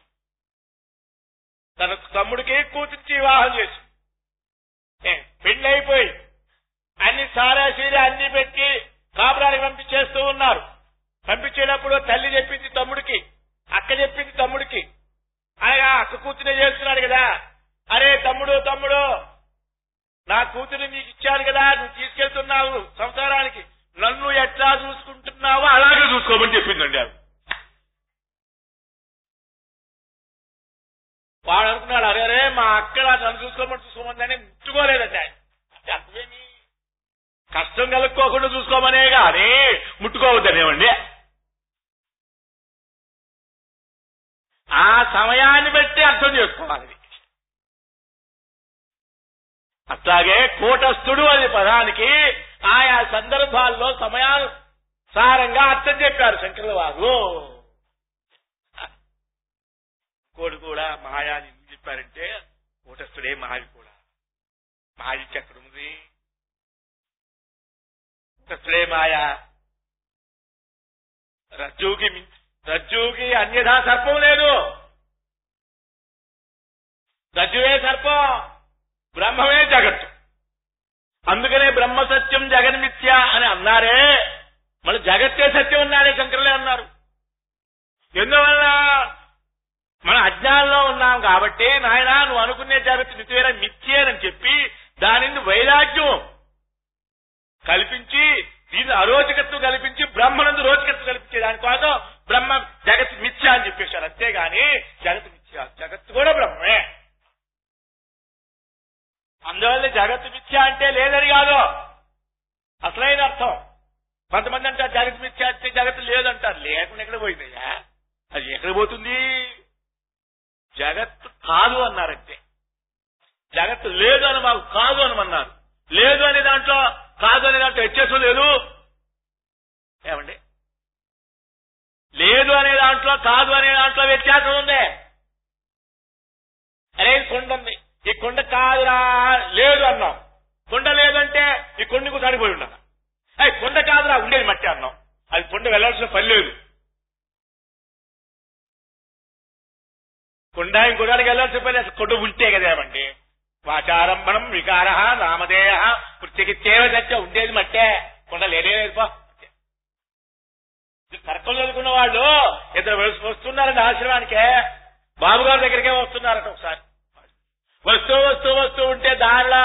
తన తమ్ముడికి కూతురిచ్చి వివాహం చేసింది. పెళ్లి అయిపోయి అన్ని సారా సీరా అన్ని పెట్టి కాపురానికి పంపించేస్తూ ఉన్నారు. పంపించేటప్పుడు తల్లి చెప్పింది తమ్ముడికి, అక్క చెప్పింది తమ్ముడికి. అనగా అక్క కూతురే చేస్తున్నాడు కదా, అరే తమ్ముడు నా కూతురిని నీకు ఇచ్చాను కదా, నువ్వు తీసుకెళ్తున్నావు సంసారానికి, నన్ను ఎట్లా చూసుకుంటున్నావో అలాగే చూసుకోమని చెప్పిందండి. వాడు అనుకున్నాడు అరే మా అక్క నన్ను చూసుకోమని చూసుకోమని ముట్టుకోలేదండి ఆయన. అంటే అర్థమేమి? కష్టం కలుక్కోకుండా తగలకుండా చూసుకోమనే కానీ ముట్టుకోవద్దనేవండి. ఆ సమయాన్ని బట్టి అర్థం చేసుకోవాలి. అట్లాగే కూటస్థుడు అనే పదానికి ఆయా సందర్భాల్లో సమయానుసారంగా అర్థం చెప్పారు శంకరుల వారు. కోడు కూడా మహాయా అని ఎందుకు చెప్పారంటే కూటస్థుడే మహావి కూడా, మహావి చక్రం ఉంది, కూటస్థుడే మాయా. రజ్జుకి అన్యథా సర్పం లేదు, రజ్జువే సర్పం, బ్రహ్మమే జగత్తు. అందుకనే బ్రహ్మ సత్యం జగన్మిథ్య అని అన్నారే. మన జగత్తే సత్యం ఉన్నాడే శంకరులే అన్నారు. ఎందువల్ల? మనం అజ్ఞానంలో ఉన్నాం కాబట్టి నాయన నువ్వు అనుకునే జగత్తు నిత్యవేళ మిథ్యేనని చెప్పి దానిని వైరాగ్యం కల్పించి దీన్ని అరోచకత్వం కల్పించి బ్రహ్మనందు రోచకత్వం కల్పించే దానికోసం బ్రహ్మ జగత్ మిథ్య అని చెప్పేశారు. అంతేగాని జగత్ మిథ్య, జగత్తు కూడా బ్రహ్మమే. అందువల్ల జగత్ మిథ్య అంటే లేదని కాదు అసలైన అర్థం. కొంతమంది అంటారు జగత్ మిథ్య అంటే జగత్ లేదంటారు. లేకుండా ఎక్కడ పోయిందయ్యా, అది ఎక్కడ పోతుంది? జగత్ కాదు అన్నారంటే, జగత్ లేదు అని మాకు కాదు అనమన్నారు. లేదు అనే దాంట్లో కాదు అనే దాంట్లో వ్యత్యాసం లేదు ఏమండి, లేదు అనే దాంట్లో కాదు అనే దాంట్లో వ్యత్యాసం ఉంది. అరే కొండ ఉంది, ఈ కొండ కాదురా లేదు అన్నాం. కొండ లేదంటే ఈ కొండకు తడిపోయి ఉన్నాను. అది కొండ కాదురా ఉండేది మట్టి అన్నాం. అది కొండ వెళ్లాల్సిన పని లేదు. కొండ ఇంకొకడానికి వెళ్లాల్సిన పని అసలు కొండ ఉంటే కదా ఏమండి. వాచారంభణం వికార నామధేయ ప్రత్యేకిచ్చేవ సత్య, ఉండేది మట్టే, కొండ లేనే లేదు. తర్కం చదువుకున్న వాళ్ళు ఇద్దరు వస్తున్నారండి ఆశ్రమానికే, బాబుగారి దగ్గరికే వస్తున్నారట. ఒకసారి వస్తూ ఉంటే దానిలో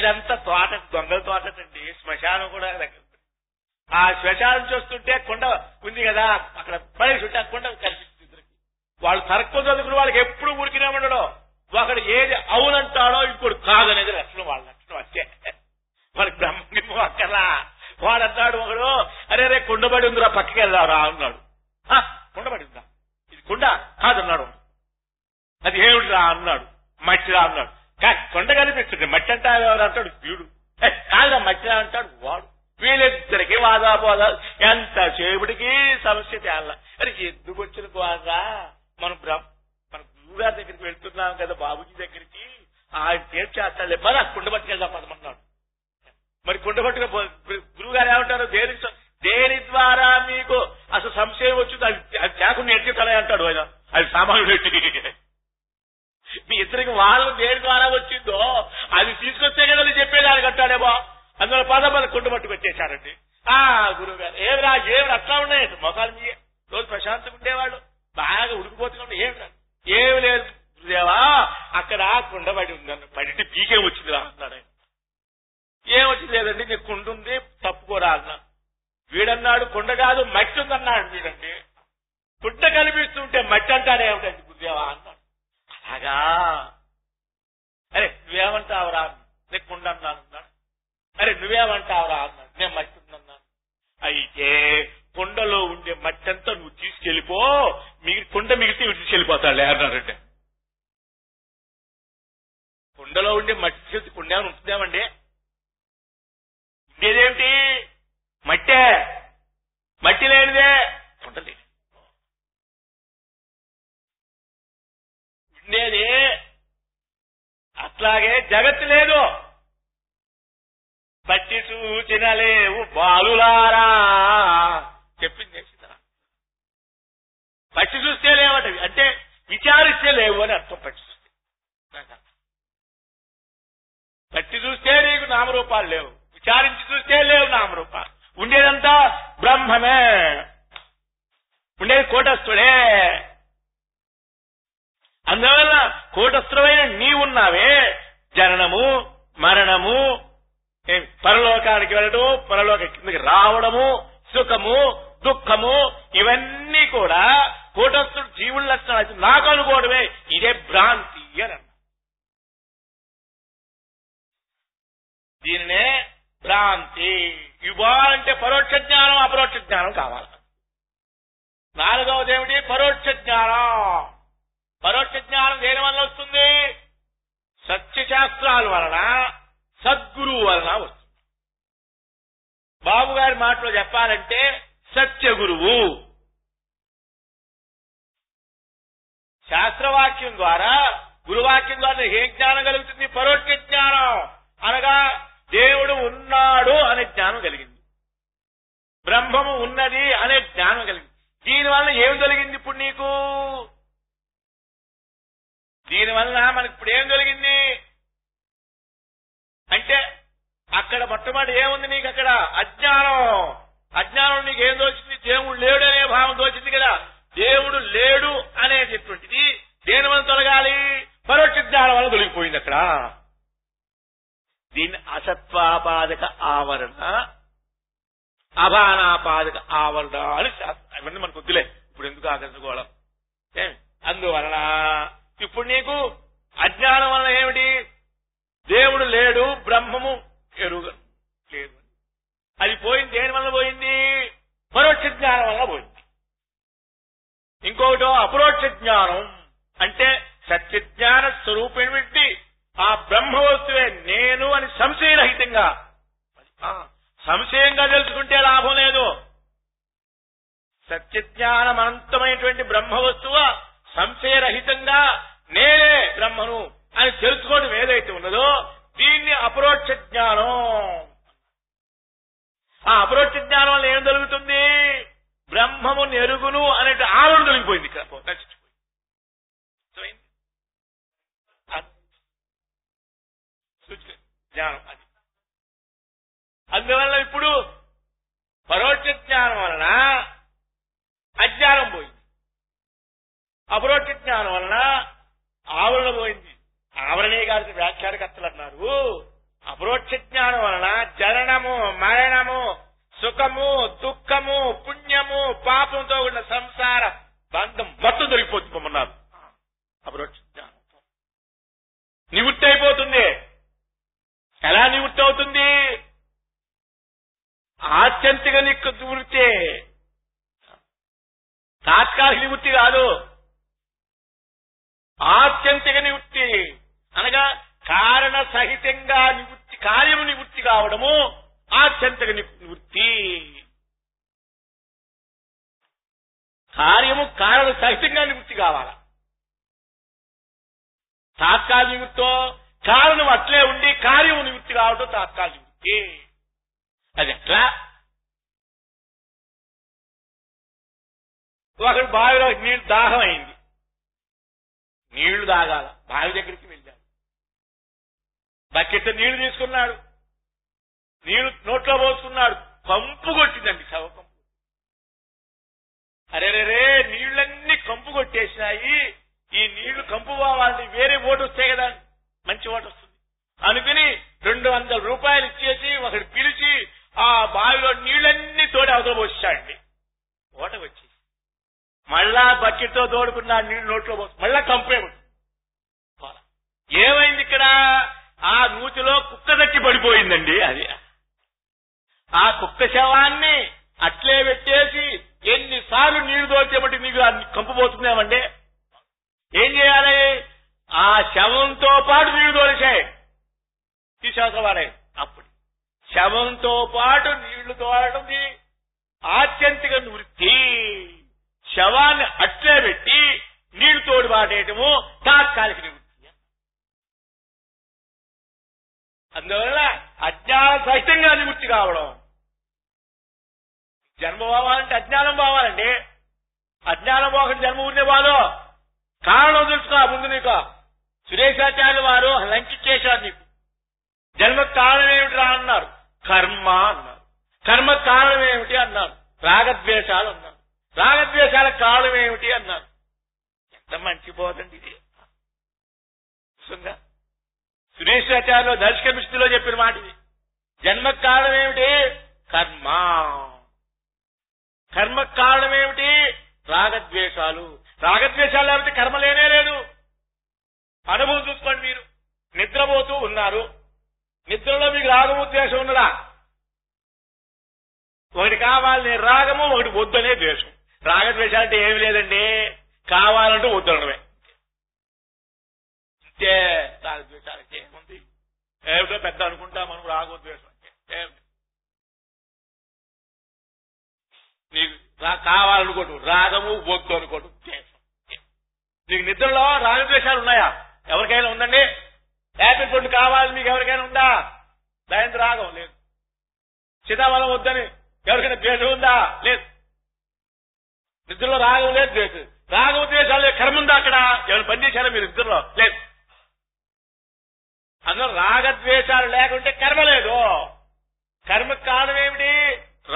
ఇదంతా తోట, దొంగల తోటండి, శ్మశానం కూడా దగ్గర. ఆ శ్మశానం చూస్తుంటే కొండ ఉంది కదా అక్కడ పడేసి ఉంటే ఆ కొండ కనిపిస్తుంది ఇద్దరికి. వాళ్ళు తర్కం చదువుకున్న వాళ్ళకి ఎప్పుడు ఊరికినే ఉండడం, ఒకడు ఏది అవునంటాడో ఇంకోటి కాదనేది లక్షణం, వాళ్ళ లక్షణం అంతే. మరి బ్రహ్మం అక్కలా వాడన్నాడు ఒకడు, అరే రే కుండబడి ఉందిరా పక్కకి వెళ్దారా అన్నాడు. కుండబడి ఉందా, ఇది కుండ కాదన్నాడు. అది ఏమిటిరా అన్నాడు, మట్టిరా అన్నాడు. కానీ కొండ కనిపిస్తుంది, మట్టి అంటే ఎవరు అంటాడు వీడు, కాదురా మట్టిరా అంటాడు వాడు. వీళ్ళిద్దరికి వాదాపోదా ఎంత సేపుడికి సమస్య తేళ్ళ. అరే ఎందుకు వచ్చిన వాదా, మనం మన గురువు గారి దగ్గరికి వెళ్తున్నాం కదా బాబుజీ దగ్గరికి, ఆయన పేరు చేస్తాడు లేదు మరి ఆ కుండ పట్టుకెళ్దాం పదమన్నాడు. మరి కుండ పట్టుకు గురువు గారు ఏమంటారు, దేని ద్వారా మీకు అసలు సంశయం వచ్చింది అది లేకుండా ఎట్టిస్తానే అంటాడు ఆయన. అది సామాన్యుడు ఎట్టి, మీ ఇద్దరికి వాళ్ళు దేని ద్వారా వచ్చిందో అది తీసుకొస్తే కదా చెప్పేదానికి అంటాడేమో. అందువల్ల పదమని కుండ పట్టుకు వచ్చేసారండి. ఆ గురువు గారు ఏమిరా ఏమి అట్లా ఉన్నాయండి మొఖాలు, మీ రోజు ప్రశాంతంగా ఉండేవాళ్ళు బాగా ఉడికిపోతున్నా. ఏమి లేదు గురుదేవా, అక్కడ కుండ పడి ఉందన్న పడి పీకే వచ్చింది రా అన్నాడు ఆయన. ఏమొచ్చింది లేదండి నీకు కుండ ఉంది తప్పుకోరా అన్నాడు. వీడన్నాడు కుండ కాదు మట్టి ఉందన్నాడు వీడండి. కుండ కనిపిస్తుంటే మట్టి అంటాడేమిటండి గురుదేవా అన్నాడు. అలాగా, అరే నువ్వేమంటావురా నీకు కుండ అన్నాను అన్నాడు. అరే నువ్వేమంటావురా అన్నాడు, నేను మట్టి ఉందన్నాను. అయితే కొండలో ఉండే మట్టి అంతా నువ్వు తీసుకెళ్ళిపో, కొండ మిగిలితే తీసుకెళ్ళిపోతాడులే అన్నాడంటే. కొండలో ఉండే మట్టి చేసి కొండ ఏమైనా ఉంటుందేమండి? ఉండేదేమిటి? మట్టే. మట్టి లేనిదే కొండ లేదు. ఉండేది అట్లాగే జగత్తు లేదు. పట్టి సూచన లేవు బాలులారా చెప్పింది, పట్టి చూస్తే లేవటవి అంటే విచారిస్తే లేవు అని అర్థం. పట్టి చూస్తే, పట్టి చూస్తే నీకు నామరూపాలు లేవు, విచారించి చూస్తే లేవు నామరూపాలు. ఉండేదంతా బ్రహ్మమే, ఉండేది కూటస్థుడే. అందువల్ల కూటస్థుడైన నీవున్నావే, జననము మరణము, పరలోకానికి వెళ్ళడం పరలోక కిందకి రావడము, సుఖము దుఃఖము ఇవన్నీ కూడా కూటస్థుడు జీవుల లక్షణం అయితే నాకు అనుకోవడమే ఇదే భ్రాంతి అని అన్నా. దీనినే భ్రాంతి. ఇవ్వాలంటే పరోక్ష జ్ఞానం, అపరోక్ష జ్ఞానం కావాలి. నాలుగవది ఏమిటి? పరోక్ష జ్ఞానం. పరోక్ష జ్ఞానం దేని వల్ల వస్తుంది? సత్యశాస్త్రాల వలన, సద్గురువు వలన వస్తుంది. బాబు గారి మాటలో చెప్పాలంటే సత్యగురువు, శాస్త్రవాక్యం ద్వారా, గురువాక్యం ద్వారా ఏం జ్ఞానం కలుగుతుంది? పరోక్ష జ్ఞానం. అనగా దేవుడు ఉన్నాడు అనే జ్ఞానం కలిగింది, బ్రహ్మము ఉన్నది అనే జ్ఞానం కలిగింది. దీనివల్ల ఏం కలిగింది? ఇప్పుడు నీకు దీనివల్ల మనకి ఇప్పుడు ఏం కలిగింది అంటే, అక్కడ మొట్టమొదటి ఏముంది నీకు? అక్కడ అజ్ఞానం. అజ్ఞానం నీకు ఏం తోచింది? దేవుడు లేడు అనే భావం తోచింది కదా. దేవుడు లేడు అనేటటువంటిది దేని వల్ల తొలగాలి? పరోక్ష జ్ఞానం వల్ల తొలగిపోయింది. అక్కడ దీన్ని అసత్వాపాదక ఆవరణ, అభానాపాదక ఆవరణ అని శాస్త్రం. ఇవన్నీ మనకు వద్దులే, ఇప్పుడు ఎందుకు ఆకర్షించుకోవడం? అందువలన ఇప్పుడు నీకు అజ్ఞానం వలన ఏమిటి? దేవుడు లేడు, బ్రహ్మము ఎరుగ లేదు, అది పోయింది. దేని వల్ల పోయింది? పరోక్ష జ్ఞానం వల్ల పోయింది. ఇంకొకటో అపరోక్ష జ్ఞానం అంటే సత్యజ్ఞాన స్వరూపం పెట్టి ఆ బ్రహ్మ వస్తువే నేను అని సంశయరహితంగా, సంశయంగా తెలుసుకుంటే లాభం లేదు. సత్యజ్ఞానమంతమైనటువంటి బ్రహ్మ వస్తువు సంశయరహితంగా నేనే బ్రహ్మను అని తెలుసుకోవడం ఏదైతే ఉన్నదో దీన్ని అపరోక్ష జ్ఞానం. ఆ అపరోక్ష జ్ఞానం వల్ల ఏం జరుగుతుంది? బ్రహ్మము నెరుగును అనే ఆలోచన తొలగిపోయింది. ఇక్కడ జ్ఞానం అది. అందువల్ల ఇప్పుడు పరోక్ష జ్ఞానం వలన అజ్ఞానం పోయింది, అపరోక్ష జ్ఞానం వలన ఆవరణ పోయింది. ఆవరణే గారి వ్యాఖ్యానకర్తలు అన్నారు, అపరోక్ష జ్ఞానం వలన జననము, మరణము, సుఖము, దుఃఖము, పుణ్యము, పాపంతో ఉన్న సంసార బంధం మొత్తం దొరికిపోతున్నారు. అపరోక్ష జ్ఞానం నివృత్తి అయిపోతుంది. ఎలా నివృత్తి అవుతుంది? ఆత్యంతిక నివృత్తే, తాత్కాలిక నివృత్తి కాదు, ఆత్యంతిక నివృత్తి. అనగా కారణ సహితంగా నివృత్తి, కార్యము నివృత్తి కావడము ఆత్యంతిక నివృత్తి. కార్యము కారణ సహితంగా నివృత్తి కావాలా? తాత్కాలిక నివృత్తో కారణం అట్లే ఉండి కార్యము నివృత్తి కావడం తాత్కాలిక నివృత్తి. అది ఎట్లా? ఒకటి బావిలో నీళ్లు దాహం అయింది, నీళ్లు తాగాల, బావి దగ్గరికి వెళ్ళాడు, బకెట్ నీళ్లు తీసుకున్నాడు, నీళ్లు నోట్లో పోసుకున్నాడు, కంపు కొట్టిందండి, చవ కంపు. అరే రే, నీళ్లన్నీ కంపు కొట్టేసినాయి, ఈ నీళ్లు కంపు పోవాలని వేరే ఓటు వస్తాయి కదా, మంచి ఓటు వస్తుంది అనుకుని 200 రూపాయలు ఇచ్చేసి ఒకటి పిలిచి ఆ బావిలో నీళ్లన్నీ తోడి అవతల పోసాడండి. ఓట వచ్చి మళ్ళా బకెట్తో తోడుకున్న నీళ్లు నోట్లో పోసు, మళ్ళా కంపే ఉంటుంది. ఏమైంది ఇక్కడ? ఆ నూతిలో కుక్క దక్కి పడిపోయిందండి. అది ఆ కుక్క శవాన్ని అట్లే పెట్టేసి ఎన్నిసార్లు నీళ్లు తోడితేబట్టి నీకు కంపు పోతున్నామండి. ఏం చేయాలి? ఆ శవంతో పాటు నీళ్లు తోడిచాయి తీసేవాడే. అప్పుడు శవంతో పాటు నీళ్లు తోడటం ఆత్యంతిక వృత్తి. శవాన్ని అట్లే పెట్టి నీళ్లు తోడు పాటేయటము తాత్కాలిక నివృత్తి. అందువల్ల అజ్ఞానం సహితంగా నివృత్తి కావడం. జన్మ పోవాలంటే అజ్ఞానం పోవాలండి. అజ్ఞానం పోకుండా జన్మ ఉండే వాళ్ళు కారణం తెలుసుకో. ముందు నీకు సురేశాచార్యులు వారు లంకిచ్చేశారు. నీకు జన్మ కారణం ఏమిటిరా అన్నారు, కర్మ అన్నారు. కర్మ కారణం ఏమిటి అన్నారు, రాగద్వేషాలు అన్నారు. రాగద్వేషాల కారణం ఏమిటి అన్నారు. ఎంత మంచి బోధండి ఇది! సురేశాచార్యులు దర్శక దృష్టిలో చెప్పిన మాట ఇది. జన్మ కారణం ఏమిటి? కర్మ. కర్మ కారణం ఏమిటి? రాగద్వేషాలు. రాగద్వేషాలు లేకపోతే కర్మ లేనే లేదు. అనుభవం చూసుకోండి. మీరు నిద్రపోతూ ఉన్నారు, నిద్రలో మీకు రాగము ద్వేషం ఉన్నదా? ఒకటి కావాలనే రాగము, ఒకటి వద్దనే ద్వేషం. రాగద్వేషాలంటే ఏమి లేదండి, కావాలంటూ వద్దనడమే. ఇంతే రాగద్వేషాలంటే ఏముంది, ఏమిటో పెద్ద అనుకుంటా మనం రాగద్వేషం అంటే. నీకు కావాలనుకోటు రాగము, వద్దు అనుకోటు ద్వేషం. నీకు నిద్రలో రాగద్వేషాలు ఉన్నాయా? ఎవరికైనా ఉందండి? యాపిల్ పండు కావాలి మీకు ఎవరికైనా ఉందా? దాని రాగం లేదు. సీతాఫలం వద్దని ఎవరికైనా ద్వేషం ఉందా? లేదు. నిద్రలో రాగం లేదు, ద్వేషం. రాగం ద్వేషాలు కర్మ ఉందా? అక్కడ ఎవరు పనిచేశారా మీరు నిద్రలో? లేదు. అందులో రాగద్వేషాలు లేకుంటే కర్మ లేదు. కర్మకు కారణం ఏమిటి?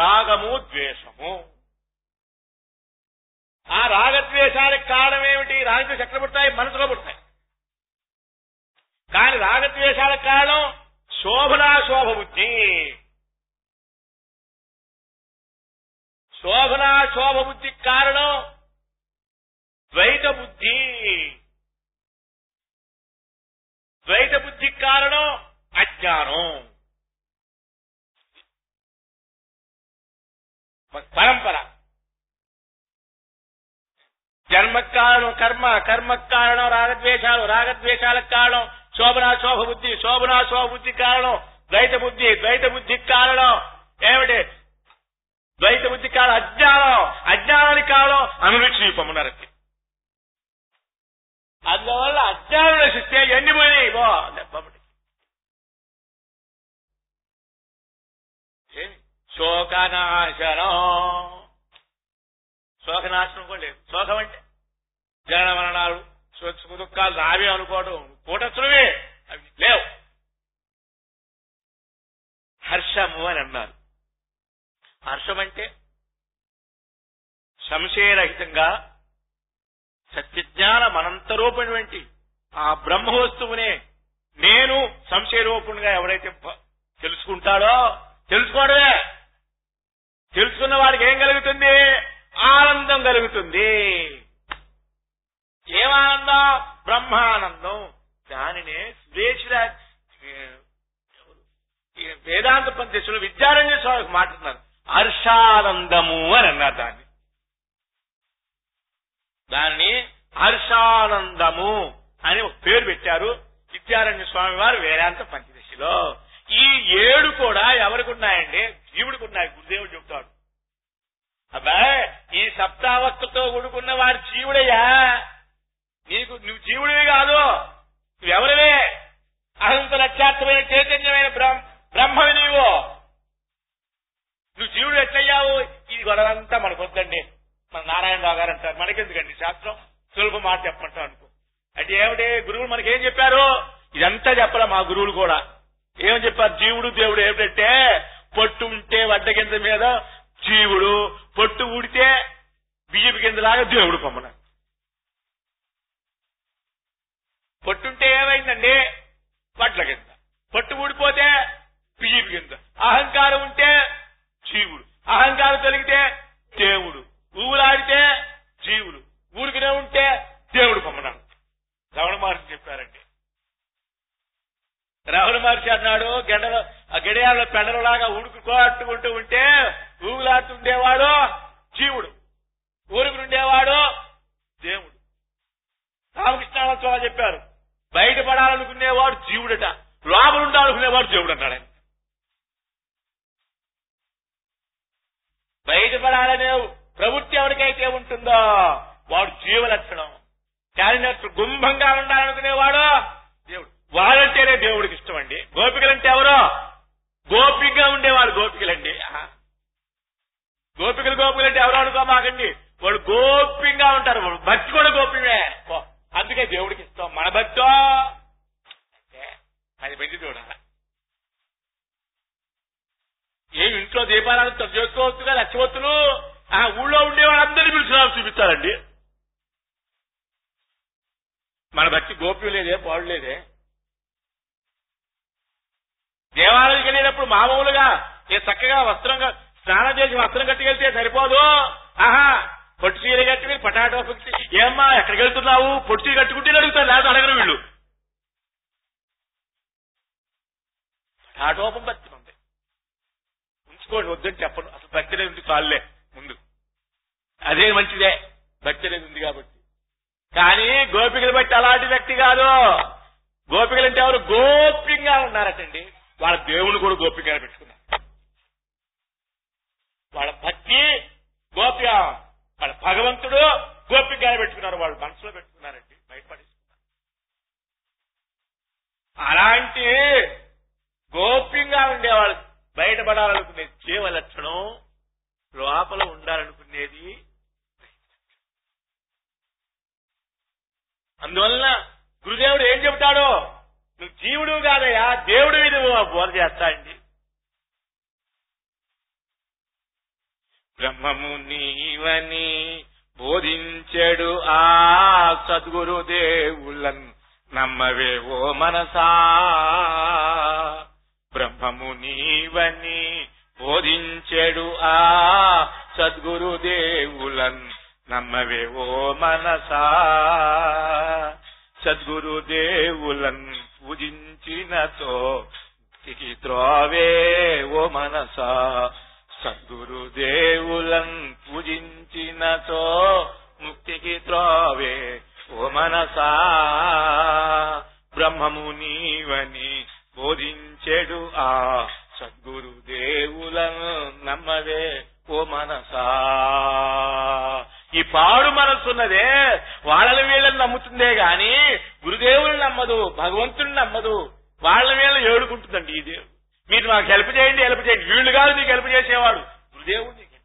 రాగము ద్వేషము. ఆ రాగద్వేషాలకు కారణం ఏమిటి? రాగద్వేషాలు ఎక్కడ పుడతాయి? మనసులో పుడతాయి. కానీ రాగద్వేషాలకు కారణం శోభనాశోభ బుద్ధి. శోభనాశోభ బుద్ధికి కారణం ద్వైత బుద్ధి. ద్వైత బుద్ధికి కారణం అజ్ఞానం. పరంపర. జన్మకు కారణం కర్మ, కర్మకు కారణం రాగద్వేషాలు, రాగద్వేషాలకు కారణం శోభనాశోభ బుద్ధి, శోభనాశోభ బుద్ధికి కారణం ద్వైత బుద్ధి, ద్వైత బుద్ధికి కారణం ఏమిటి? ద్వైత బుద్ధి కారణం అజ్ఞానం, అజ్ఞానానికి కారణం అనువీక్షణీపమునరకి. అందువల్ల అజ్ఞానం నశిస్తే ఎన్ని పోయినాయి బాబటి. శోకనాశనం. శోకనాశనం కూడా లేదు. శోకం అంటే జన మరణాలు, సుఖ దుఃఖాలు రావే అనుకోవడం కూటస్థులవే, అవి లేవు. హర్షము అని అన్నారు. హర్షం అంటే సంశయరహితంగా సత్యజ్ఞాన మనంతరూపణటువంటి ఆ బ్రహ్మ వస్తువునే నేను సంశయరూపణగా ఎవరైతే తెలుసుకుంటాడో, తెలుసుకోవడమే. తెలుసుకున్న వాడికి ఏం కలుగుతుంది? ఆనందం కలుగుతుంది. ఏమానందం? బ్రహ్మానందం. దానినే సురేశ్వర వేదాంత పండితులు విద్యారణ్య స్వామికి మాట్లాడుతున్నారు. హర్షానందము అని అన్నారు. దాన్ని హర్షానందము అని ఒక పేరు పెట్టారు విద్యారణ్య స్వామి వారు వేదాంత పంచదశిలో. ఈ 7 కూడా ఎవరికి ఉన్నాయండి? జీవుడికి ఉన్నాయి. గురుదేవుడు చెబుతాడు, అబ్బాయి ఈ సప్తావస్థతో కూడుకున్న వాడు జీవుడయ్యా. నువ్వు జీవుడివి కాదు, నువ్వెవరివే. అనంత లక్షార్థమైన చైతన్యమైన బ్రహ్మవి నీవు. నువ్వు జీవుడు ఎట్లయ్యావు? ఈ గొడవంతా మనకొద్దండి. మన నారాయణరావు గారు అంటారు, మనకెందుకండి శాస్త్రం, సులభ మాట చెప్పమంటాం అనుకో. అంటే ఏమిటి? గురువులు మనకేం చెప్పారు? ఇదంతా చెప్పరా మా గురువులు కూడా. ఏమని చెప్పారు? జీవుడు దేవుడు ఏమిటంటే, పొట్టు ఉంటే వడ్డ గింజ మీద జీవుడు, పొట్టు ఊడితే బియ్యపు గింజలాగా దేవుడు పొమ్మన్నారు. పొట్టుంటే ఏమైందండి? వడ్ల గింజ. పొట్టు ఊడిపోతే బియ్యపు గింజ. అహంకారం ఉంటే జీవుడు, అహంకారం తొలగితే దేవుడు. ఊగులాడితే జీవుడు, ఊరికినే ఉంటే దేవుడు పొమ్మన్నాడు. రమణ మహర్షి చెప్పారండి. రమణ మహర్షి అన్నాడు, గెడలో ఆ గడియాలో పెడలలాగా ఉడుకుకోట్టుకుంటూ ఉంటే ఊగులాడుతుండేవాడు జీవుడు, ఊరుకునుండేవాడు దేవుడు. రామకృష్ణ స్వామి చెప్పారు, బయటపడాలనుకునేవాడు జీవుడట, లోపలుండాలనుకునేవాడు దేవుడు అన్నాడు ఆయన. బయటపడాలనే ప్రవృత్తి ఎవరికైతే ఉంటుందో వాడు జీవలక్షణం. కానీ గుంభంగా ఉండాలనుకునేవాడు దేవుడు. వాడంటేనే దేవుడికి ఇష్టం అండి. గోపికలంటే ఎవరో? గోపికగా ఉండేవాడు గోపికలండి. గోపికలు గోపికలంటే ఎవరో అనుకోమాకండి. వాడు గోప్యంగా ఉంటారు. భక్తి కూడా గోప్యమే. అందుకే దేవుడికి ఇష్టం. మన భక్తో అది పెద్ద చూడాలి. ఏమి ఇంట్లో దీపాలను చేసుకోవచ్చుగా లక్షవత్తులు. ఆ ఊళ్ళో ఉండేవాడు అందరినీ పిలిచిన చూపిస్తారండి. మన భక్తి గోప్యం లేదే, పాడు లేదే. దేవాలయానికి వెళ్ళేటప్పుడు మామూలుగా ఏ చక్కగా వస్త్రంగా స్నానం చేసి వస్త్రం కట్టుకెళ్తే సరిపోదు. ఆహా, పొట్టు చీర కట్టుకుని పటాటో ఏమ్మా ఎక్కడికి వెళ్తున్నావు పొట్టు చీర కట్టుకుంటే అడుగుతారు, లేదా అడగరు వీళ్ళు. పటాటోపం భక్తి చేసుకోండి, వద్దని చెప్పను. అసలు భక్తి అనేది ఉంది కాళ్ళే ముందు, అదే మంచిదే, భక్తి అనేది ఉంది కాబట్టి. కానీ గోపికలు బట్టి అలాంటి వ్యక్తి కాదు. గోపికలు అంటే ఎవరు? గోప్యంగా ఉన్నారటండి. వాళ్ళ దేవుని కూడా గోప్యంగా పెట్టుకున్నారు. వాళ్ళ భక్తి గోప్యం, వాళ్ళ భగవంతుడు గోప్యంగా పెట్టుకున్నారు, వాళ్ళు మనసులో పెట్టుకున్నారండి, బయటపడేసుకున్నారు. అలాంటి గోప్యంగా ఉండేవాళ్ళు బయటపడాలనుకునే జీవ లక్షణం లోపల ఉండాలనుకునేది. అందువలన గురుదేవుడు ఏం చెబుతాడో, నువ్వు జీవుడు కాదయా దేవుడు ఇది బోధ చేస్తా అండి. బ్రహ్మము నీవని బోధించెడు ఆ సద్గురు దేవులను నమ్మవే ఓ మనసా. బ్రహ్మము నీవని బోధించెడు ఆ సద్గురు దేవులను నమ్మవే ఓ మనసా. సద్గురు దేవులను పూజించినతో ముక్తికి త్రోవే ఓ మనసా. సద్గురు దేవులను పూజించినతో ముక్తికి త్రోవే ఓ మనసా. బ్రహ్మము నీవని బోధించెడు ఆ సద్గురు దేవులను నమ్మవే ఓ మనసా. ఈ పాడు మనసున్నదే వాళ్ళని వీళ్ళని నమ్ముతుందే గాని గురుదేవుని నమ్మదు, భగవంతుని నమ్మదు. వాళ్ళ వీళ్ళని ఏడుకుంటుందండి ఈ దేవుడు, మీరు నాకు హెల్ప్ చేయండి, హెల్ప్ చేయండి. వీళ్ళు కాదు నీకు హెల్ప్ చేసేవాడు, గురుదేవుడు నీకు.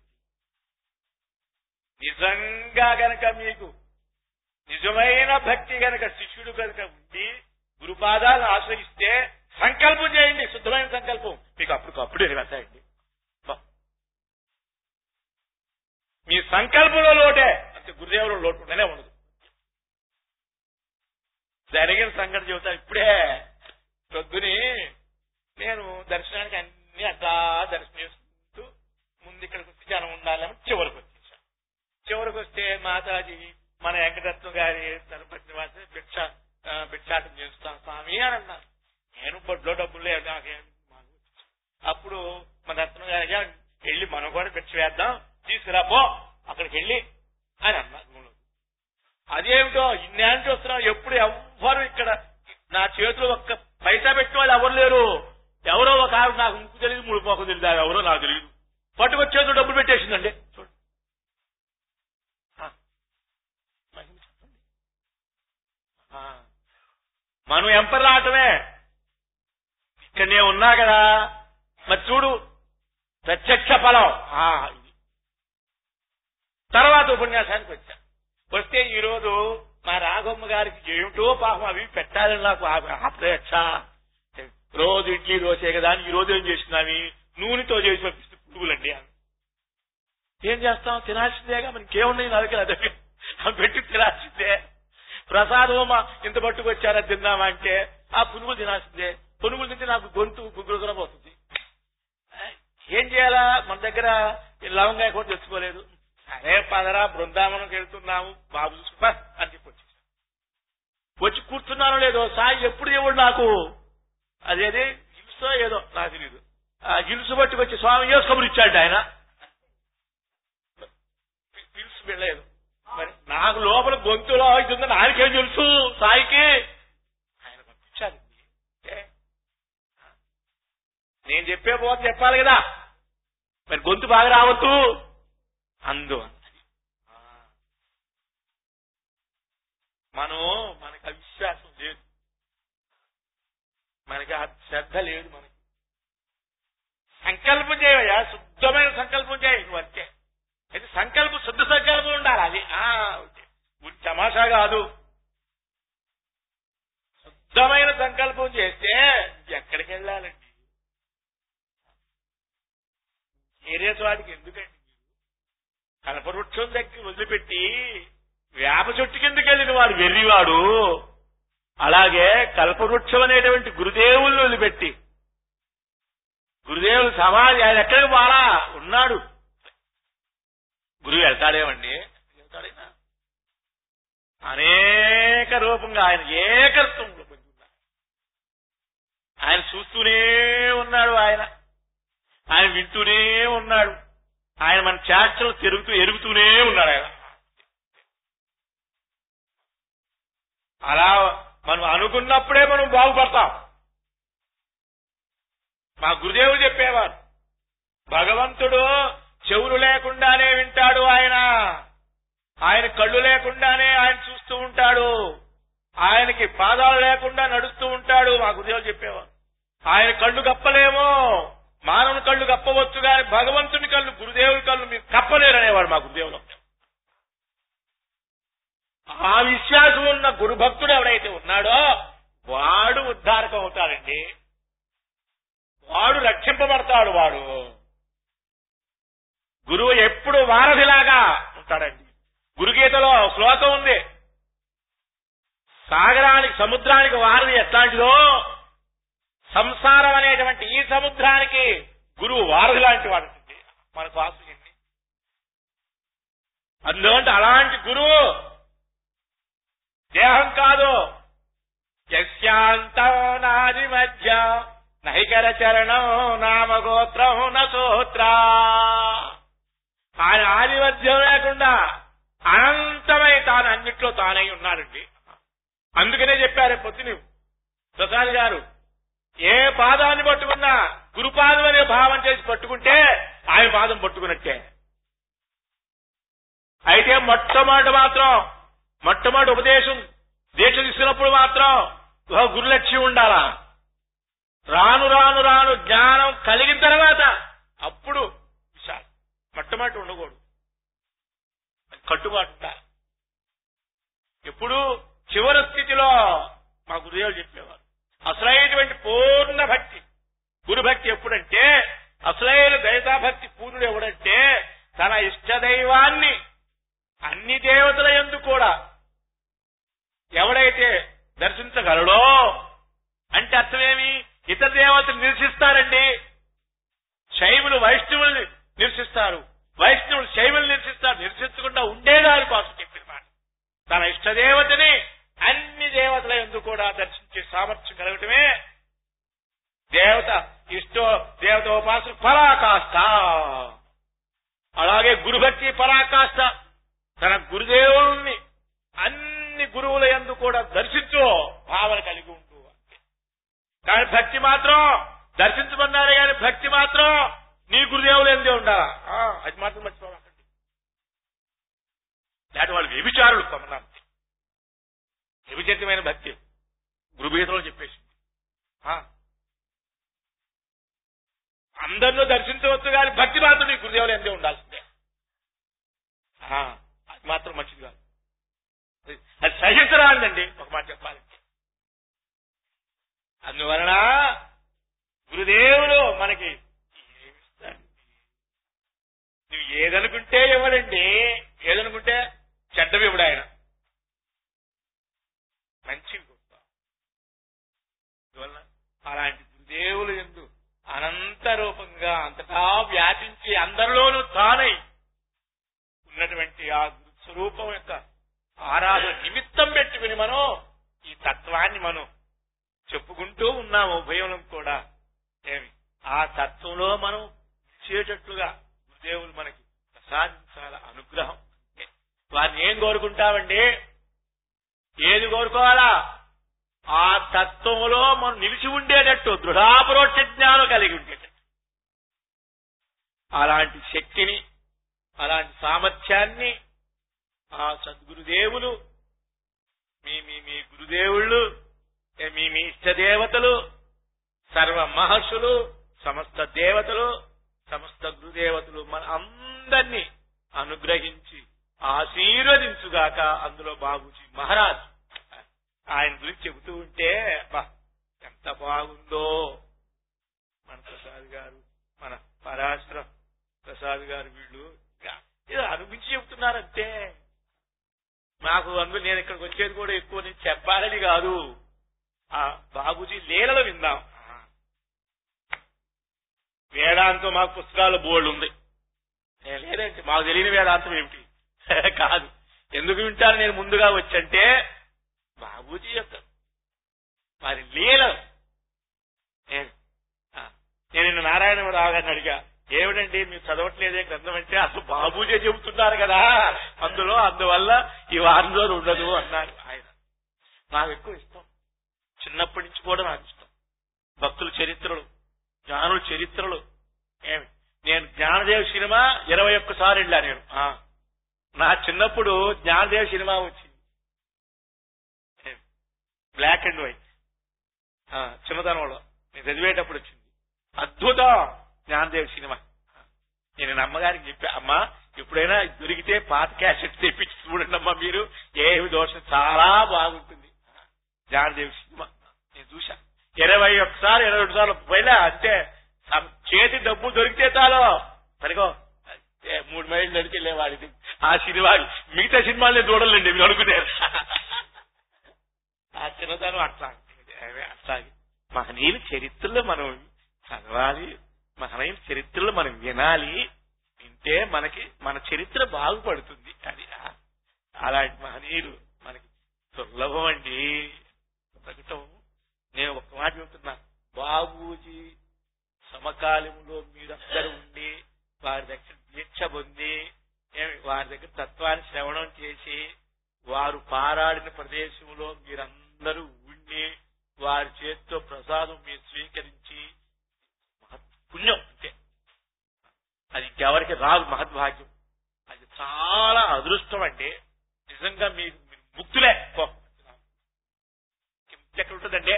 నిజంగా గనక మీకు నిజమైన భక్తి గనక శిష్యుడు కనుక ఉండి గురుపాదాలు ఆశ్రయిస్తే సంకల్పం చేయండి, శుద్ధమైన సంకల్పం, మీకు అప్పటికప్పుడు వెళ్తాయండి. మీ సంకల్పంలో లోటే అంటే గురుదేవులు లోటు ఉండనే ఉండదు. జరిగిన సంఘటన చెబుతా. ఇప్పుడే పొద్దుని నేను దర్శనానికి అన్ని అట్లా దర్శనం చేసుకుంటూ ముందు ఇక్కడికి వచ్చి జనం ఉండాలని చివరికి వచ్చేసాను. చివరికి వస్తే మాతాజీ మన వెంకటరత్నం గారి తరుపతి వాసే భిక్షాటం చేస్తాను స్వామి అని అన్నారు. నేను బొడ్లో డబ్బులు అప్పుడు మన రత్నం గారి వెళ్ళి మనం కూడా భిక్ష వేద్దాం తీసుకురాపో అక్కడికి వెళ్ళి అని అన్నారు. అదేమిటో ఇన్నేంటి వస్తున్నాం, ఎప్పుడు ఎవ్వరు ఇక్కడ నా చేతిలో ఒక్క పైసా పెట్టేవాళ్ళు ఎవరు లేరు. ఎవరో ఒక ఆవిడ నాకు ముక్కు తెలియదు ముడిపోక తెలియదు, ఎవరో నాకు తెలియదు, పట్టుకొచ్చేదో డబ్బులు పెట్టేసిందండి. చూడండి మనం ఎంపర్లా ఆటమే, ఇక్కడనే ఉన్నా కదా. మరి చూడు ప్రత్యక్ష ఫలం. తర్వాత ఉపన్యాసానికి వచ్చా. వస్తే ఈరోజు మా రాఘమ్మ గారికి ఏమిటో పాపం అవి పెట్టాలని నాకు అప్రక్ష. రోజు ఇడ్లీ దోసే కదా అని ఈరోజు ఏం చేసినావి, నూనెతో చేసి పంపిస్తే పురుగులండి. ఏం చేస్తాం, తినాల్సిందేగా, మనకేమున్నాయి నా దగ్గర అదే పెట్టి తినాల్సిందే. ప్రసాదం ఇంత పట్టుకొచ్చారా తిన్నామా అంటే ఆ పునుగులు తినాల్సిందే. పునుగులు తింటే నాకు గొంతు గుగ్గుర పోతుంది, ఏం చేయాలా, మన దగ్గర లవంగా కూడా తెచ్చుకోలేదు. అరే పదరా బృందావనంకి వెళ్తున్నాము బాబు చూసుకుపా అని చెప్పి వచ్చేసాను. వచ్చి కూర్చున్నాను లేదో సాయి ఎప్పుడు దేవుడు నాకు అదేది హిల్సో ఏదో నాకు తెలియదు, ఆ హిల్స్ పట్టుకొచ్చి స్వామి యోస్ కబురు ఇచ్చాడు ఆయన. హిల్స్ వెళ్ళలేదు, మరి నాకు లోపల గొంతులో ఇది ఉందని ఆయనకేం తెలుసు, సాయికి ఆయన పంపించాలి. నేను చెప్పే పోతే చెప్పాలి కదా, మరి గొంతు బాగా రావద్దు. అందువల్ల మనకు అవిశ్వాసం లేదు, మనకి ఆ శ్రద్ధ లేదు. మనకి సంకల్పం చేయవయ్యా, శుద్ధమైన సంకల్పం చేయ నువ్వు అంతే. అయితే సంకల్పం శుద్ధ సంకల్పం ఉండాలి, అది తమాషా కాదు. శుద్ధమైన సంకల్పం చేస్తే ఎక్కడికి వెళ్ళాలండి, ఏరే వాటికి ఎందుకండి? కల్పవృక్షం దగ్గర వదిలిపెట్టి వేప చెట్టు కిందకి వెళ్ళిన వాడు వెర్రివాడు. అలాగే కల్పవృక్షం అనేటువంటి గురుదేవులను వదిలిపెట్టి, గురుదేవులు సమాధి ఆయన ఎక్కడికి వాడా ఉన్నాడు. గురువు వెళ్తాడేమండి, వెళ్తాడైనా అనేక రూపంగా ఆయన ఏకత్వంలో పొందుతున్నారు. ఆయన చూస్తూనే ఉన్నాడు, ఆయన ఆయన వింటూనే ఉన్నాడు, ఆయన మన చేష్టలు ఎరుగుతూనే ఉన్నాడు. ఆయన అలా మనం అనుకున్నప్పుడే మనం బాగుపడతాం. మా గురుదేవుడు చెప్పేవారు, భగవంతుడు చెవులు లేకుండానే వింటాడు, ఆయన కళ్ళు లేకుండానే ఆయన చూస్తూ ఉంటాడు, ఆయనకి పాదాలు లేకుండా నడుస్తూ ఉంటాడు. మా గురుదేవుడు చెప్పేవారు, ఆయన కళ్ళు కప్పలేమో, మానవుని కళ్ళు కప్పవచ్చు, కానీ భగవంతుని కళ్ళు, గురుదేవుని కళ్ళు మీరు కప్పలేరు అనేవాడు మా గురుదేవులు. ఆ విశ్వాసం ఉన్న గురు భక్తుడు ఎవడైతే ఉన్నాడో వాడు ఉద్ధారకం అవుతాడండి, వాడు రక్షింపబడతాడు, వాడు గురువు ఎప్పుడు వారధిలాగా ఉంటాడండి. గురుగీతలో శ్లోకం ఉంది, సాగరానికి సముద్రానికి వారధి ఎట్లాంటిదో సంసారం అనేటువంటి ఈ సముద్రానికి గురువు వారధి లాంటి వాడు మనకు ఆశయండి. అందులో అలాంటి గురువు దేహం కాదు, యస్యాంతనాది మధ్య నైకర చరణం నామగోత్రం నోత్ర. ఆయన ఆదిమధ్యం లేకుండా అనంతమై తాను అన్నిట్లో తానై ఉన్నాడండి. అందుకనే చెప్పారు పొద్దున ప్రసాద్ గారు, ఏ పాదాన్ని పట్టుకున్నా గురుపాదం అనే భావం చేసి పట్టుకుంటే ఆయన పాదం పట్టుకున్నట్టే. అయితే మొట్టమొదటి ఉపదేశం దీక్ష తీసుకున్నప్పుడు మాత్రం గురులక్ష్యం ఉండాలా. రాను రాను రాను జ్ఞానం కలిగిన తర్వాత అప్పుడు మొట్టమొదటి ఉండకూడదు, కట్టుబాటు ఎప్పుడు చివరి స్థితిలో. మా గురుదేవులు చెప్పేవారు, అసలైనటువంటి పూర్ణ భక్తి గురుభక్తి ఎప్పుడంటే, అసలైన దైవభక్తి పూర్ణుడు ఎవడంటే తన ఇష్టదైవాన్ని అన్ని దేవతల యందు కూడా ఎవడైతే దర్శించగలడో. అంటే అర్థమేమి, ఇతర దేవతలు నిరసిస్తారండి, శైవులు వైష్ణవులు నిరసిస్తారు, వైష్ణవులు శైవులు నిరసిస్తారు, నిరసించకుండా ఉండేదాని కోసం చెప్పిన మాట. తన ఇష్టదేవతని అన్ని దేవతల యందు కూడా దర్శించే సామర్థ్యం కలగటమే దేవత ఇష్టో దేవత ఉపాసన పరాకాష్ఠ. అలాగే గురుభక్తి పరాకాష్ఠ, తన గురుదేవుల్ని అన్ని గురువుల యందు కూడా దర్శించు భావన కలిగి ఉంటూ. కానీ భక్తి మాత్రం దర్శించమన్నారు, కానీ భక్తి మాత్రం నీ గురుదేవులు ఎందే ఉండాలా, అది మాత్రం మర్చిపోవాలి. దాని వాళ్ళు వ్యభిచారులు కమన్నారు, వ్యభిచరితమైన భక్తి గురుభీతలో చెప్పేసి. అందరిలో దర్శించవచ్చు, కానీ భక్తి మాత్రం నీ గురుదేవులు ఎందే ఉండాల్సిందే, అది మాత్రం మంచిది కాదు, అది సహించరాండి ఒక మాట చెప్పాలంటే. అందువలన గురుదేవుడు మనకి ఏమిస్తాడు, నువ్వు ఏదనుకుంటే ఇవ్వడండి, ఏదనుకుంటే చెడ్డవి ఇవ్వడు, ఆయన మంచివి గొప్ప. అందువలన అలాంటి గురుదేవులు ఎందు అనంత రూపంగా అంతటా వ్యాపించి అందరిలోనూ తానై ఉన్నటువంటి ఆ స్వరూపం యొక్క ఆరాధన నిమిత్తం పెట్టుకుని మనం ఈ తత్వాన్ని మనం చెప్పుకుంటూ ఉన్నాము. ఉభయం కూడా ఏమి ఆ తత్వంలో మనం చేసేటట్లుగా గురుదేవులు మనకి ప్రసాదించాల అనుగ్రహం. వారిని ఏం కోరుకుంటామండి, ఏది కోరుకోవాలా, ఆ తత్వంలో మనం నిలిచి ఉండేటట్టు, దృఢాపరోక్ష జ్ఞానం కలిగి ఉండేటట్టు. అలాంటి శక్తిని అలాంటి సామర్థ్యాన్ని ఆ సద్గురుదేవులు, మీ గురుదేవుళ్ళు, మీ ఇష్టదేవతలు, సర్వ మహర్షులు, సమస్త దేవతలు, సమస్త గురుదేవతలు మన అందరినీ అనుగ్రహించి ఆశీర్వదించుగాక. అందులో బాబూజీ మహారాజ్ ఆయన గురించి చెబుతూ ఉంటే ఎంత బాగుందో. మన ప్రసాద్ గారు, మన పరాశర ప్రసాద్ గారు వీళ్ళు ఏదో అనుభవించి చెబుతున్నారంటే. నాకు అందులో నేను ఇక్కడికి వచ్చేది కూడా ఎక్కువ నేను చెప్పాలని కాదు, ఆ బాబూజీ లీలలో విందాం. వేదాంతం మాకు పుస్తకాలు బోల్డ్ ఉంది, లేదంటే మాకు తెలియని వేదాంతం ఏమిటి కాదు. ఎందుకు వింటాను నేను ముందుగా వచ్చంటే బాబూజీ యొక్క వారి లీల నేను నారాయణ రావుగారిని అడిగా, ఏమిటండి మీరు చదవట్లేదే గ్రంథం అంటే, అసలు బాబూజే చెబుతున్నారు కదా అందులో, అందువల్ల ఈ వారం రోజు ఉండదు అన్నారు ఆయన. నాకు ఎక్కువ ఇష్టం, చిన్నప్పటి నుంచి కూడా నాకు ఇష్టం భక్తుల చరిత్రలు, జ్ఞానుల చరిత్రలు. ఏమి నేను జ్ఞానదేవ్ సినిమా 21 సార్లు వెళ్ళా నేను. నా చిన్నప్పుడు జ్ఞానదేవ్ సినిమా వచ్చింది, బ్లాక్ అండ్ వైట్, చిన్నతనంలో నేను చదివేటప్పుడు వచ్చింది. అద్భుతం జ్ఞానదేవ్ సినిమా. నేను అమ్మగారికి చెప్పా, అమ్మా ఎప్పుడైనా దొరికితే పాత క్యాసెట్ తెప్పించి చూడండి అమ్మా మీరు, ఏమి దోషం చాలా బాగుంటుంది. జ్ఞానదేవ్ సినిమా నేను చూసా 21 సార్లు 22 సార్లు పోయినా. అంటే చేతి డబ్బు దొరికితే చాలు, సరిగో 3 మైళ్ళు నడిచెళ్ళే వాడిది ఆ సినిమా. మిగతా సినిమాలే చూడలేండి మీరు అనుకున్నారు. ఆ చిన్నతనం అట్లాగే మహనీయుల చరిత్రలో మనం చదవాలి, మహనీయుల చరిత్రలో మనం వినాలి. వింటే మనకి మన చరిత్ర బాగుపడుతుంది. అది అలాంటి మహనీయులు మనకి దుర్లభం అండి. నేను ఒక మాట చెబుతున్నా, బాబూజీ సమకాలంలో మీరందరూ ఉండి వారి దగ్గర దీక్ష పొంది, వారి దగ్గర తత్వాన్ని శ్రవణం చేసి, వారు పారాడిన ప్రదేశంలో మీరందరూ ఉండి వారి చేతితో ప్రసాదం మీరు స్వీకరించి పుణ్యం అంటే అది ఇంకెవరికి రాదు, మహద్భాగ్యం. అది చాలా అదృష్టం అంటే నిజంగా మీరు ముక్తులే. ఎక్కడ ఉంటుందంటే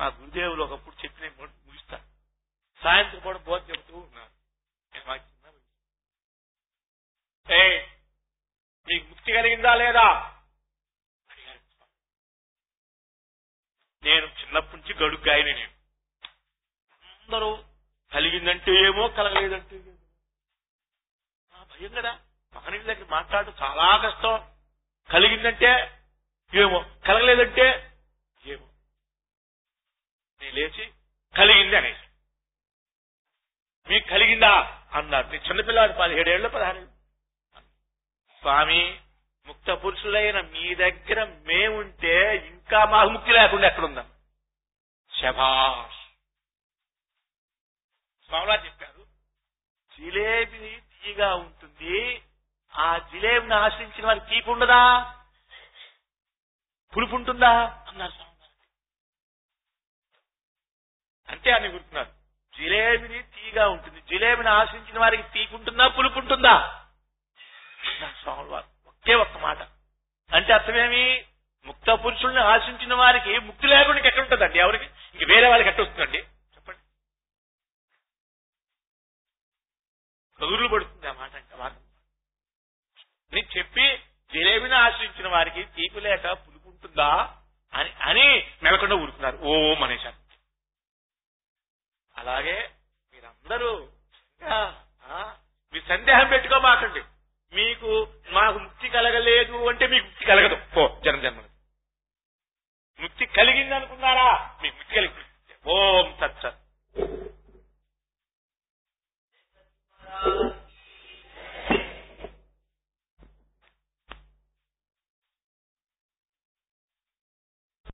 నా గురుదేవులు ఒకప్పుడు చెప్పిన ముగిస్తా, సాయంత్రం కూడా బోధ చెబుతూ ఉన్నారు, మీకు ముక్తి కలిగిందా లేదా అడిగారు. నేను చిన్నప్పటి నుంచి గడుగ్గాయని, నేను అందరూ కలిగిందంటే ఏమో కలగలేదంటే భయం కదా. మహనీయుల దగ్గర మాట్లాడటం చాలా కష్టం. కలిగిందంటే ఏమో, కలగలేదంటే ఏమో. నేను లేచి కలిగింది అనేసి, మీకు కలిగిందా అన్నారు. నేను చిన్నపిల్లవాడు 17 ఏళ్ళు 16 ఏళ్ళు. స్వామి, ముక్త పురుషులైన మీ దగ్గర మేముంటే ఇంకా మాకు ముక్తి లేకుండా ఎక్కడుందా. శభాష్ స్వామిలా చెప్పారు, జిలేబీ తీయగా ఉంటుంది, ఆ జిలేబీని ఆశ్రయించిన వారికి తీపి ఉండదా, పులుపు ఉంటుందా అన్నారు స్వామి. అంటే అని గుర్తున్నారు, జిలేబీని తీయగా ఉంటుంది, జిలేబీని ఆశ్రయించిన వారికి తీపి ఉంటుందా, పులుపు ఉంటుందా స్వామి వారు ఒకే ఒక్క మాట. అంటే అర్థమేమి, ముక్త పురుషుల్ని ఆశించిన వారికి ముక్తి లేకుండా ఎక్కడ ఉంటుందండి, ఎవరికి ఇంక వేరే వాళ్ళకి ఎట్ట వస్తుందండి చెప్పండి. కదురులు పడుతుంది ఆ మాట. అంటే మాట నేను చెప్పి జిలేబీని ఆశ్రయించిన వారికి తీపి లేక పులుపు ఉంటుందా అని నెలకుండా ఊరుకున్నారు. ఓ మనేశాన్ని. అలాగే మీరందరూ మీ సందేహం పెట్టుకోమాకండి. మీకు మాకు ముక్తి కలగలేదు అంటే మీకు ముక్తి కలగదు. ఓ జన్మజన్మలు ముక్తి కలిగింది అనుకున్నారా, మీకు ముక్తి కలిగి ఓం తత్సత్.